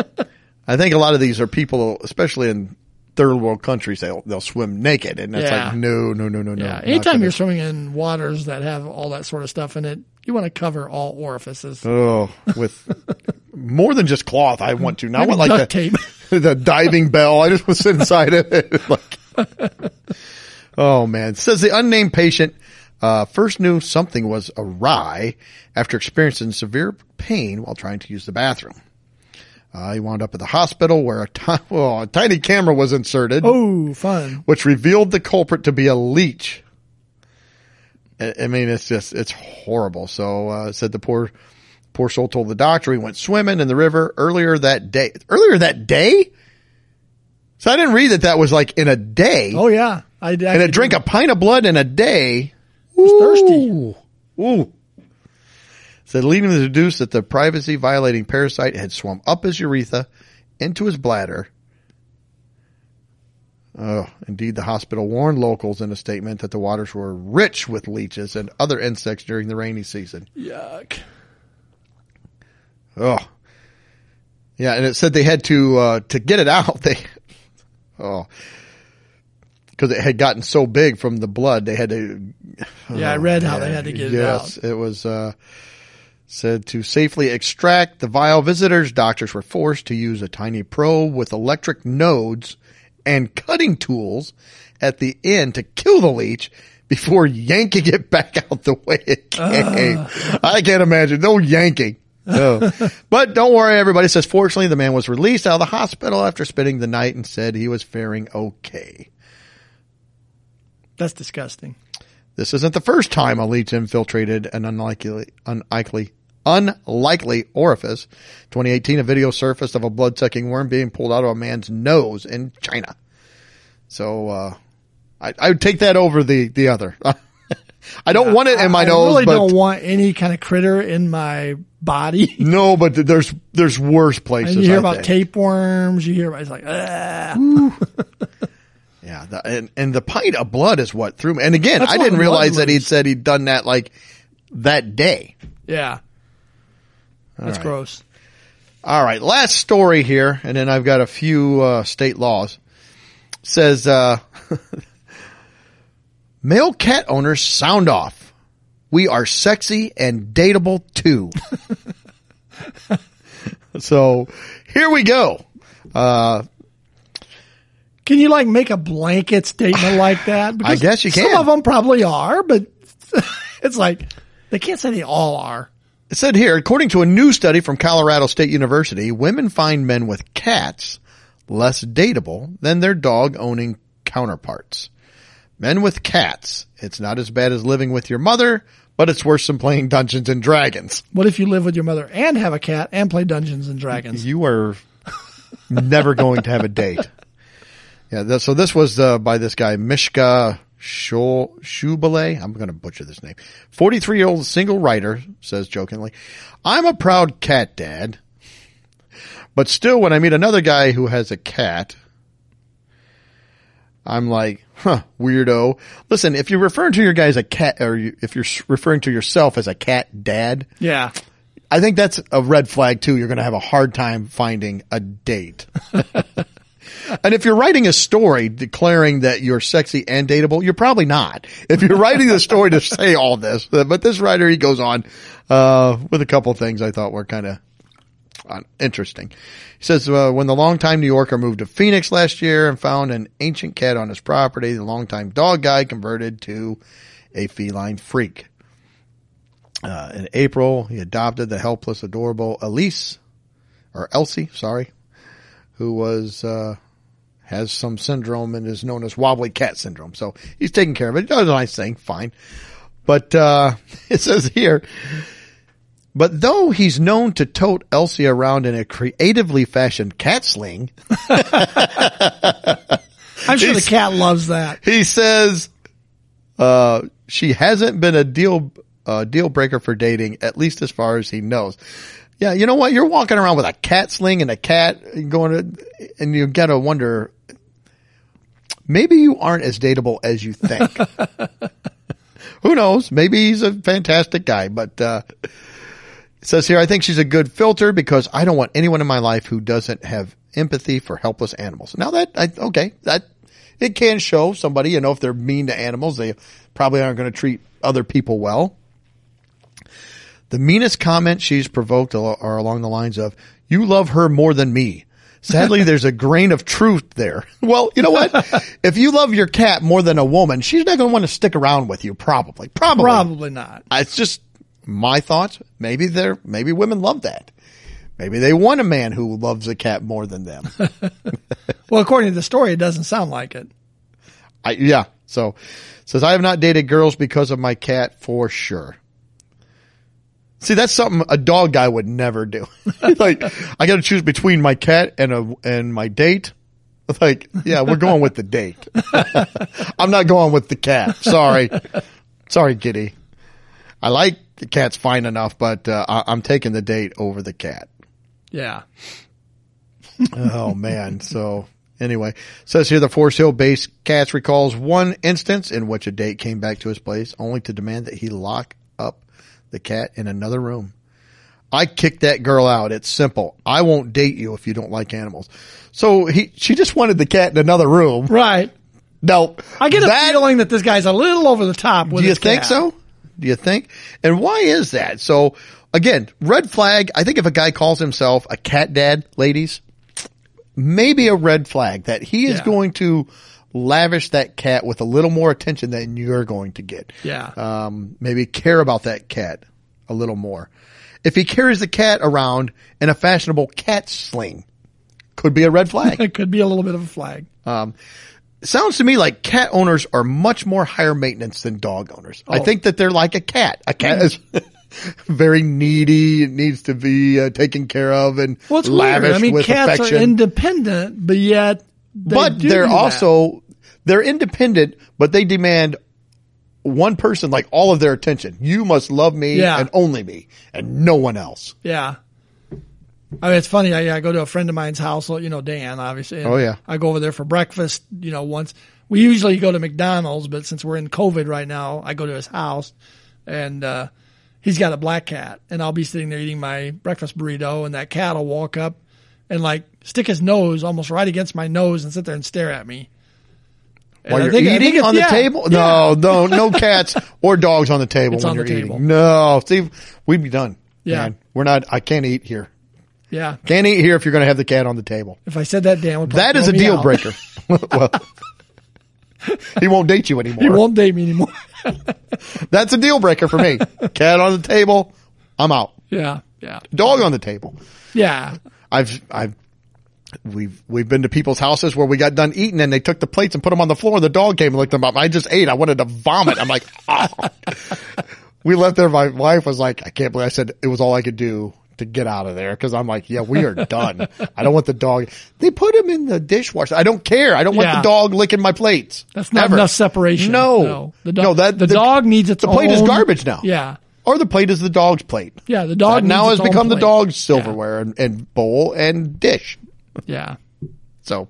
I think a lot of these are people, especially in third world countries, they'll, they'll swim naked. And that's yeah. like, no, no, no, no, no. Yeah. Anytime you're swimming in waters that have all that sort of stuff in it, you want to cover all orifices. Oh, with more than just cloth, I want to. Now I want like duct tape. The, the diving bell. I just was inside it. Like, oh, man. It says the unnamed patient uh, first knew something was awry after experiencing severe pain while trying to use the bathroom. Uh, he wound up at the hospital where a, t- oh, a tiny camera was inserted. Oh, fun. Which revealed the culprit to be a leech. I, I mean, it's just, it's horrible. So, uh, said the poor, poor soul told the doctor he went swimming in the river earlier that day. Earlier that day? So I didn't read that that was like in a day. Oh, yeah. I, I and to drink a pint of blood in a day. He's thirsty. Ooh. That leading to deduce that the privacy-violating parasite had swum up his urethra into his bladder. Oh, indeed, the hospital warned locals in a statement that the waters were rich with leeches and other insects during the rainy season. Yuck. Oh. Yeah, and it said they had to, uh, to get it out, they, oh, because it had gotten so big from the blood, they had to. Oh, yeah, I read man. how they had to get yes, it out. Yes, it was, uh, said to safely extract the vial visitors, doctors were forced to use a tiny probe with electric nodes and cutting tools at the end to kill the leech before yanking it back out the way it came. Uh. I can't imagine. No yanking. No. But don't worry, everybody. It says, fortunately, the man was released out of the hospital after spending the night and said he was faring okay. That's disgusting. This isn't the first time a leech infiltrated an unlikely, unlikely, unlikely orifice. twenty eighteen, a video surfaced of a blood-sucking worm being pulled out of a man's nose in China. So, uh, I, I would take that over the, the other. I don't yeah, want it in my I nose. I really but don't want any kind of critter in my body. No, but there's there's worse places. And you hear I about think. tapeworms. You hear about, it's like, ah. Yeah, the, and, and the pint of blood is what threw me. And again, That's I didn't realize that he'd said he'd done that like that day. Yeah. All That's right. gross. All right, last story here, and then I've got a few uh, state laws. It says, uh, male cat owners sound off. We are sexy and dateable too. So here we go. Uh, Can you like make a blanket statement like that? Because I guess you can. Some of them probably are, but it's like they can't say they all are. It said here, according to a new study from Colorado State University, women find men with cats less dateable than their dog-owning counterparts. Men with cats, it's not as bad as living with your mother, but it's worse than playing Dungeons and Dragons. What if you live with your mother and have a cat and play Dungeons and Dragons? You are never going to have a date. Yeah, so this was uh, by this guy, Mishka Shubale. I'm going to butcher this name. forty-three-year-old single writer says jokingly, I'm a proud cat dad, but still when I meet another guy who has a cat, I'm like, huh, weirdo. Listen, if you're referring to your guy as a cat, or you, if you're referring to yourself as a cat dad, yeah, I think that's a red flag too. You're going to have a hard time finding a date. And if you're writing a story declaring that you're sexy and dateable, you're probably not. If you're writing the story to say all this, but this writer, he goes on uh with a couple things I thought were kind of uh, interesting. He says, uh, when the longtime New Yorker moved to Phoenix last year and found an ancient cat on his property, the longtime dog guy converted to a feline freak. Uh in April, he adopted the helpless, adorable Elise, or Elsie, sorry, who was uh has some syndrome and is known as wobbly cat syndrome. So he's taking care of it. He does a nice thing, fine. But uh it says here, but though he's known to tote Elsie around in a creatively fashioned cat sling. I'm sure the cat loves that. He says uh she hasn't been a deal uh deal breaker for dating, at least as far as he knows. Yeah, you know what? You're walking around with a cat sling and a cat going to, and you got to wonder, maybe you aren't as dateable as you think. Who knows? Maybe he's a fantastic guy, but uh, it says here, I think she's a good filter because I don't want anyone in my life who doesn't have empathy for helpless animals. Now that, I, okay, that it can show somebody, you know, if they're mean to animals, they probably aren't going to treat other people well. The meanest comments she's provoked are along the lines of, you love her more than me. Sadly, there's a grain of truth there. Well, you know what? If you love your cat more than a woman, she's not going to want to stick around with you, probably. Probably. Probably not. It's just my thoughts. Maybe they're, maybe women love that. Maybe they want a man who loves a cat more than them. Well, according to the story, it doesn't sound like it. I, yeah. So, says, I have not dated girls because of my cat for sure. See, that's something a dog guy would never do. Like, I got to choose between my cat and a and my date. Like, yeah, we're going with the date. I'm not going with the cat. Sorry. Sorry, kitty. I like the cat's fine enough, but uh, I, I'm taking the date over the cat. Yeah. Oh, man. So anyway, it says here the Forest Hill-based Cats recalls one instance in which a date came back to his place only to demand that he lock up the cat in another room. I kicked that girl out. It's simple. I won't date you if you don't like animals. So he, she just wanted the cat in another room. Right. No. I get that, a feeling that this guy's a little over the top with his cat. Do you think so? Do you think? And why is that? So again, red flag. I think if a guy calls himself a cat dad, ladies, maybe a red flag that he is yeah. going to lavish that cat with a little more attention than you're going to get. Yeah. Um, maybe care about that cat a little more. If he carries the cat around in a fashionable cat sling, could be a red flag. It could be a little bit of a flag. Um, sounds to me like cat owners are much more higher maintenance than dog owners. Oh. I think that they're like a cat. A cat is very needy. It needs to be uh, taken care of and well, it's lavished weird. I mean, with cats affection. Are independent, but yet, they but they're also, that. They're independent, but they demand one person like all of their attention. You must love me yeah. and only me and no one else. Yeah. I mean, it's funny. I, I go to a friend of mine's house, you know, Dan, obviously. Oh, yeah. I go over there for breakfast, you know, once. We usually go to McDonald's, but since we're in COVID right now, I go to his house and, uh, he's got a black cat and I'll be sitting there eating my breakfast burrito and that cat will walk up and like stick his nose almost right against my nose and sit there and stare at me. And While I you're think, eating on the yeah, table? Yeah. No, no, no cats or dogs on the table it's when on you're the table. Eating. No, see, we'd be done. Yeah. Man. We're not, I can't eat here. Yeah. Can't eat here if you're going to have the cat on the table. If I said that, Dan would probably That is a deal out. breaker. Well, he won't date you anymore. He won't date me anymore. That's a deal breaker for me. Cat on the table, I'm out. Yeah, yeah. Dog on the table. Yeah. I've, I've, we've, we've been to people's houses where we got done eating and they took the plates and put them on the floor and the dog came and looked them up. I just ate. I wanted to vomit. I'm like, oh. We left there. My wife was like, I can't believe I said it was all I could do to get out of there. Cause I'm like, yeah, we are done. I don't want the dog. They put him in the dishwasher. I don't care. I don't yeah. want the dog licking my plates. That's not ever. enough separation. No. No, the, do- no, that, the, the dog needs its the own. The plate is garbage now. Yeah. Or the plate is the dog's plate. Yeah. The dog that needs now has become plate. the dog's silverware yeah. and, and bowl and dish. Yeah. So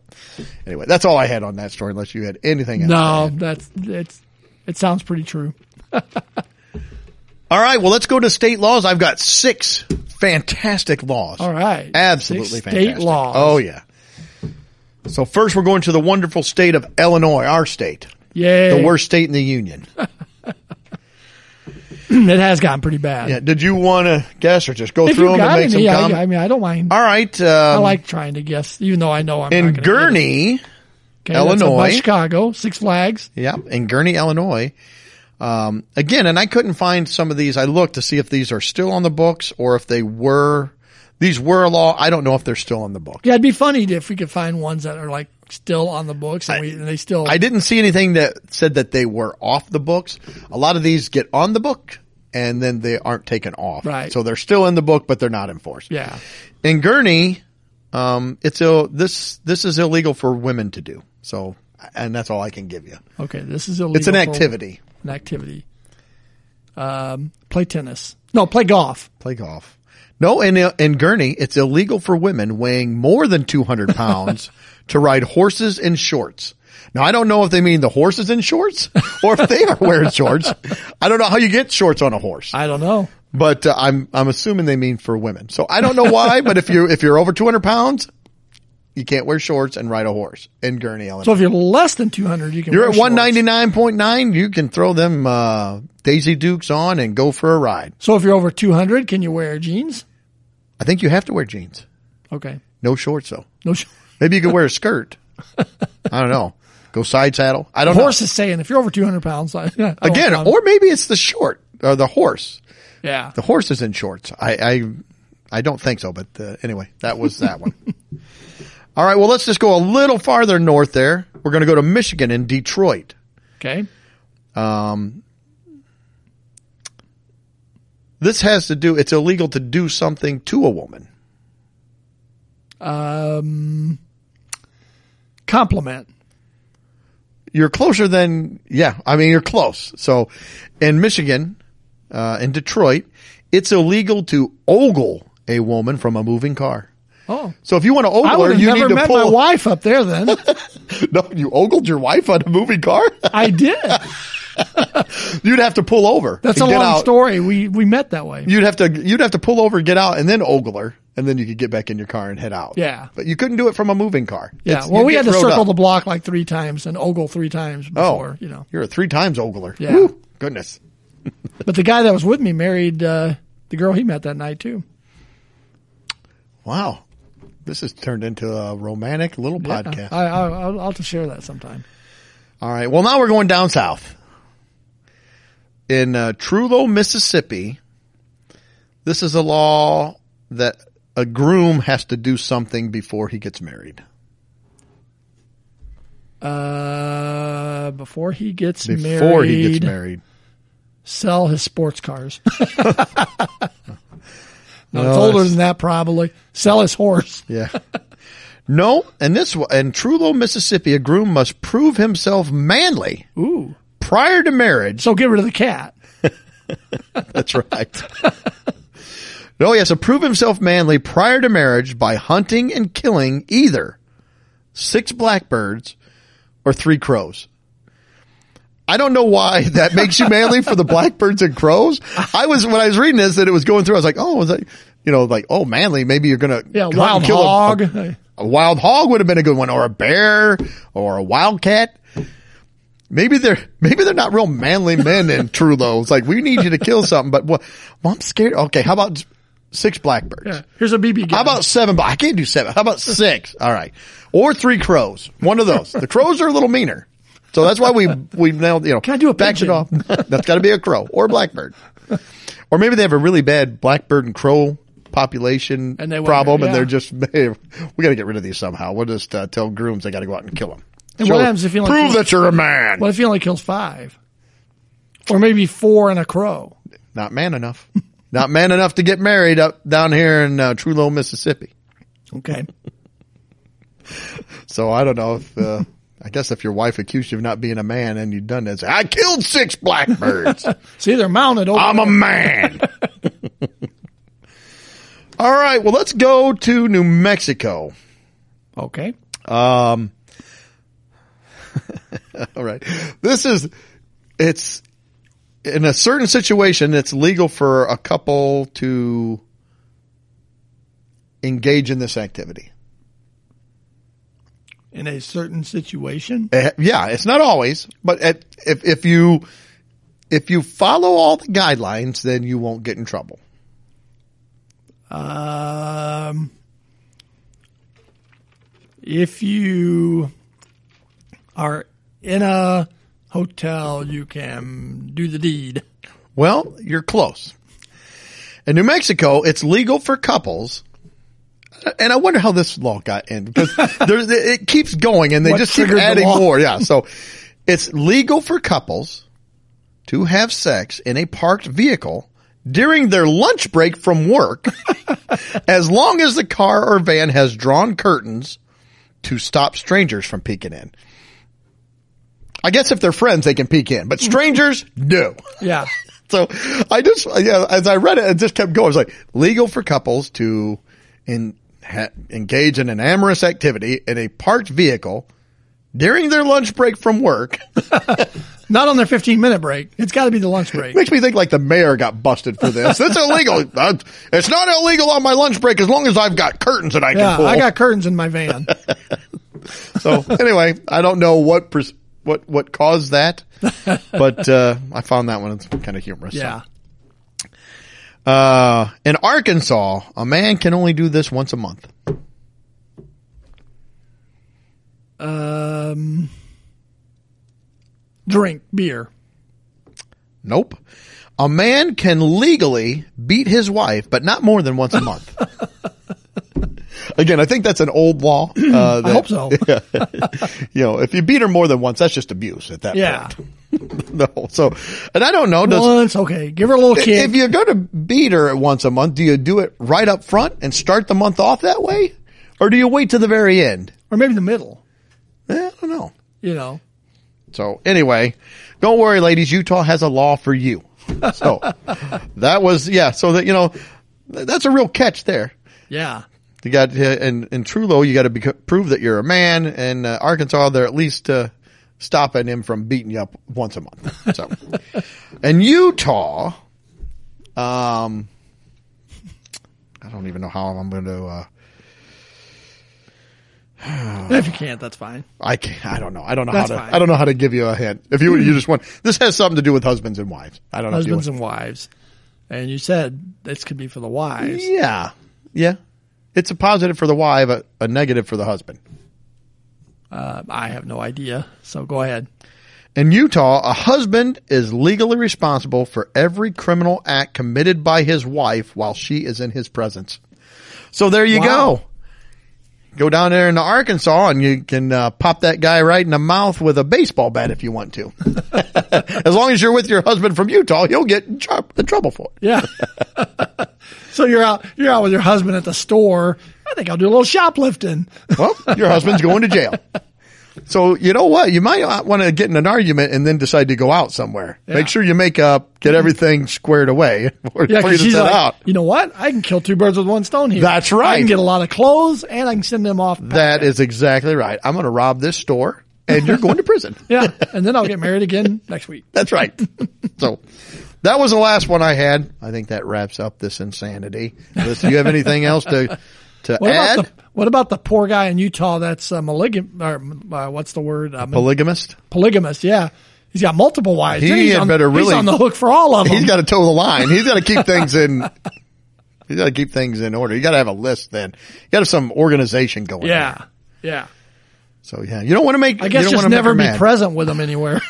anyway, that's all I had on that story, unless you had anything else. No, that's, it's, it sounds pretty true. All right. Well, let's go to state laws. I've got six fantastic laws. All right. Absolutely six fantastic. State laws. Oh, yeah. So first we're going to the wonderful state of Illinois, our state. Yay. The worst state in the union. It has gotten pretty bad. Yeah. Did you want to guess or just go if through them and make some yeah, comments? I mean, I don't mind. All right. Um, I like trying to guess, even though I know I'm in not Gurnee, okay, Illinois, Chicago, Six Flags. Yeah, in Gurnee, Illinois. Um, again, and I couldn't find some of these. I looked to see if these are still on the books or if they were. These were a law. I don't know if they're still on the books. Yeah, it'd be funny if we could find ones that are like still on the books and, I, we, and they still. I didn't see anything that said that they were off the books. A lot of these get on the book and then they aren't taken off. Right. So they're still in the book, but they're not enforced. Yeah. In Gurnee, um, it's ill. This this is illegal for women to do. So, and that's all I can give you. Okay, this is illegal. It's an activity. For, an activity. Um, play tennis. No, play golf. Play golf. No, in in Gurnee, it's illegal for women weighing more than two hundred pounds to ride horses in shorts. Now, I don't know if they mean the horses in shorts or if they are wearing shorts. I don't know how you get shorts on a horse. I don't know. But uh, I'm I'm assuming they mean for women. So I don't know why, but if you're, if you're over two hundred pounds, you can't wear shorts and ride a horse in Gurnee, Illinois. So if you're less than two hundred, you can You're wear at one ninety-nine point nine, you can throw them uh, Daisy Dukes on and go for a ride. So if you're over two hundred, can you wear jeans? I think you have to wear jeans. Okay. No shorts, though. No shorts. Maybe you could wear a skirt. I don't know. Go side saddle. I don't the know. The horse is saying if you're over two hundred pounds. I, I Again, or maybe it's the short or the horse. Yeah. The horse is in shorts. I I, I don't think so. But uh, anyway, that was that one. All right. Well, let's just go a little farther north there. We're going to go to Michigan and Detroit. Okay. Um. This has to do, it's illegal to do something to a woman. Um, compliment. You're closer than, yeah, I mean, you're close. So in Michigan, uh, in Detroit, it's illegal to ogle a woman from a moving car. Oh. So if you want to ogle her, you need to pull. I would have never met my wife up there then. No, you ogled your wife on a moving car? I did. You'd have to pull over. That's a long story. We we met that way. You'd have to you'd have to pull over, get out, and then ogle her, and then you could get back in your car and head out. Yeah, but you couldn't do it from a moving car. Yeah, it's, well, we had to circle up. the block like three times and ogle three times before. Oh, you know, you're a three times ogler. Yeah, woo, goodness. But the guy that was with me married uh, the girl he met that night too. Wow, this has turned into a romantic little yeah, podcast. I, I, I'll, I'll have to share that sometime. All right. Well, now we're going down south. In uh, Trullo, Mississippi, this is a law that a groom has to do something before he gets married. Uh, before he gets before married. Before he gets married. Sell his sports cars. no, no, it's older that's... than that probably. Sell his horse. Yeah. No, and this in Trullo, Mississippi, a groom must prove himself manly. Ooh. prior to marriage. So get rid of the cat. That's right. No, he has to prove himself manly prior to marriage by hunting and killing either six blackbirds or three crows. I don't know why that makes you manly for the blackbirds and crows. I was, when I was reading this, that it was going through, I was like, oh, was that, you know, like, oh, manly, maybe you're going to yeah, wild kill hog. A, a, a wild hog would have been a good one, or a bear, or a wildcat. Maybe they're, maybe they're not real manly men in Trullo. It's like, we need you to kill something, but what? Well, I'm scared. Okay. How about six blackbirds? Yeah, here's a B B gun. How about seven? I can't do seven. How about six? All right. Or three crows. One of those. The crows are a little meaner. So that's why we, we now, you know, can I do a backed it off? That's got to be a crow or a blackbird. Or maybe they have a really bad blackbird and crow population and they problem wonder, yeah. and they're just, hey, we got to get rid of these somehow. We'll just uh, tell grooms they got to go out and kill them. And so what happens if you only prove kills, that you're a man? What if he only kills five? Or maybe four and a crow? Not man enough. Not man enough to get married up down here in uh, Trullo, Mississippi. Okay. So I don't know if, uh, I guess if your wife accused you of not being a man and you've done that, say, I killed six blackbirds. See, they're mounted over I'm there. A man. All right. Well, let's go to New Mexico. Okay. Um. All right. This is, it's in a certain situation, it's legal for a couple to engage in this activity. In a certain situation? Uh, yeah. It's not always, but at, if, if you, if you follow all the guidelines, then you won't get in trouble. Um, if you are in a hotel, you can do the deed. Well, you're close. In New Mexico, it's legal for couples. And I wonder how this law got in, because there's, it keeps going and they what just keep adding more. Yeah. So it's legal for couples to have sex in a parked vehicle during their lunch break from work, as long as the car or van has drawn curtains to stop strangers from peeking in. I guess if they're friends, they can peek in, but strangers, no. Yeah. So I just, yeah, as I read it, it just kept going. It's like legal for couples to in, ha, engage in an amorous activity in a parked vehicle during their lunch break from work. Not on their fifteen minute break. It's got to be the lunch break. Makes me think like the mayor got busted for this. It's illegal. It's not illegal on my lunch break as long as I've got curtains that I yeah, can pull. I got curtains in my van. So anyway, I don't know what pres- What what caused that? But uh, I found that one kind of humorous. Yeah. So. Uh, in Arkansas, a man can only do this once a month. Um, drink beer. Nope. A man can legally beat his wife, but not more than once a month. Again, I think that's an old law. Uh, that, I hope so. Yeah, you know, if you beat her more than once, that's just abuse at that yeah. point. No. So, and I don't know. Does, once, okay. Give her a little kick. If you're going to beat her once a month, do you do it right up front and start the month off that way? Or do you wait to the very end? Or maybe the middle. Eh, I don't know. You know. So, anyway, don't worry, ladies. Utah has a law for you. So, that was, yeah. So, that, you know, that's a real catch there. Yeah. You got, in, in Trullo, you got to be, prove that you're a man. And uh, Arkansas, they're at least uh, stopping him from beating you up once a month. So, and Utah, um, I don't even know how I'm going to. Uh, if you can't, that's fine. I can't. I don't know. I don't know that's how to. Fine. I don't know how to give you a hint. If you you just want, this has something to do with husbands and wives. I don't know. Husbands and wives, and you said this could be for the wives. Yeah. Yeah. It's a positive for the wife, a, a negative for the husband. Uh, I have no idea, so go ahead. In Utah, a husband is legally responsible for every criminal act committed by his wife while she is in his presence. So there you wow. go. Go down there into Arkansas, and you can uh, pop that guy right in the mouth with a baseball bat if you want to. As long as you're with your husband from Utah, he'll get in, tr- in trouble for it. Yeah. So you're out, you're out with your husband at the store. I think I'll do a little shoplifting. Well, your husband's going to jail. So you know what? You might not want to get in an argument and then decide to go out somewhere. Yeah. Make sure you make up, get everything squared away. Before yeah, because she's like, out. You know what? I can kill two birds with one stone here. That's right. I can get a lot of clothes and I can send them off. That pack. Is exactly right. I'm going to rob this store and you're going to prison. Yeah, and then I'll get married again next week. That's right. So that was the last one I had. I think that wraps up this insanity. Do you have anything else to... To what add? About the, what about the poor guy in Utah that's uh, malignant, or uh, what's the word? Uh, polygamist? Polygamist, yeah. He's got multiple wives. He he's had on, better really, he's on the hook for all of them. He's got to toe the line. He's got to keep things in, he's got to keep things in order. You got to have a list then. You got to have some organization going on. Yeah. There. Yeah. So yeah, you don't want to make, I guess you don't just never be mad. Present with them anywhere.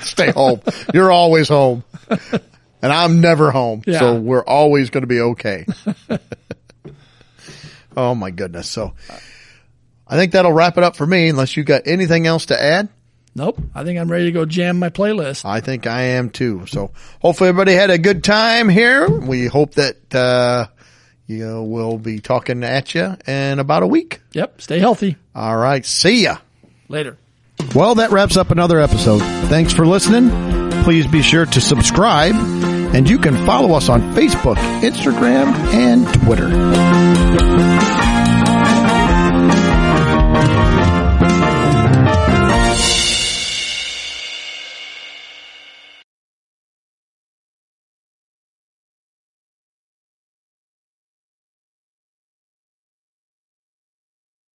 Stay home. You're always home. And I'm never home. Yeah. So we're always going to be okay. Oh, my goodness. So I think that'll wrap it up for me, unless you got anything else to add. Nope. I think I'm ready to go jam my playlist. I think I am, too. So hopefully everybody had a good time here. We hope that uh you know, we'll be talking at you in about a week. Yep. Stay healthy. All right. See ya. Later. Well, that wraps up another episode. Thanks for listening. Please be sure to subscribe. And you can follow us on Facebook, Instagram, and Twitter.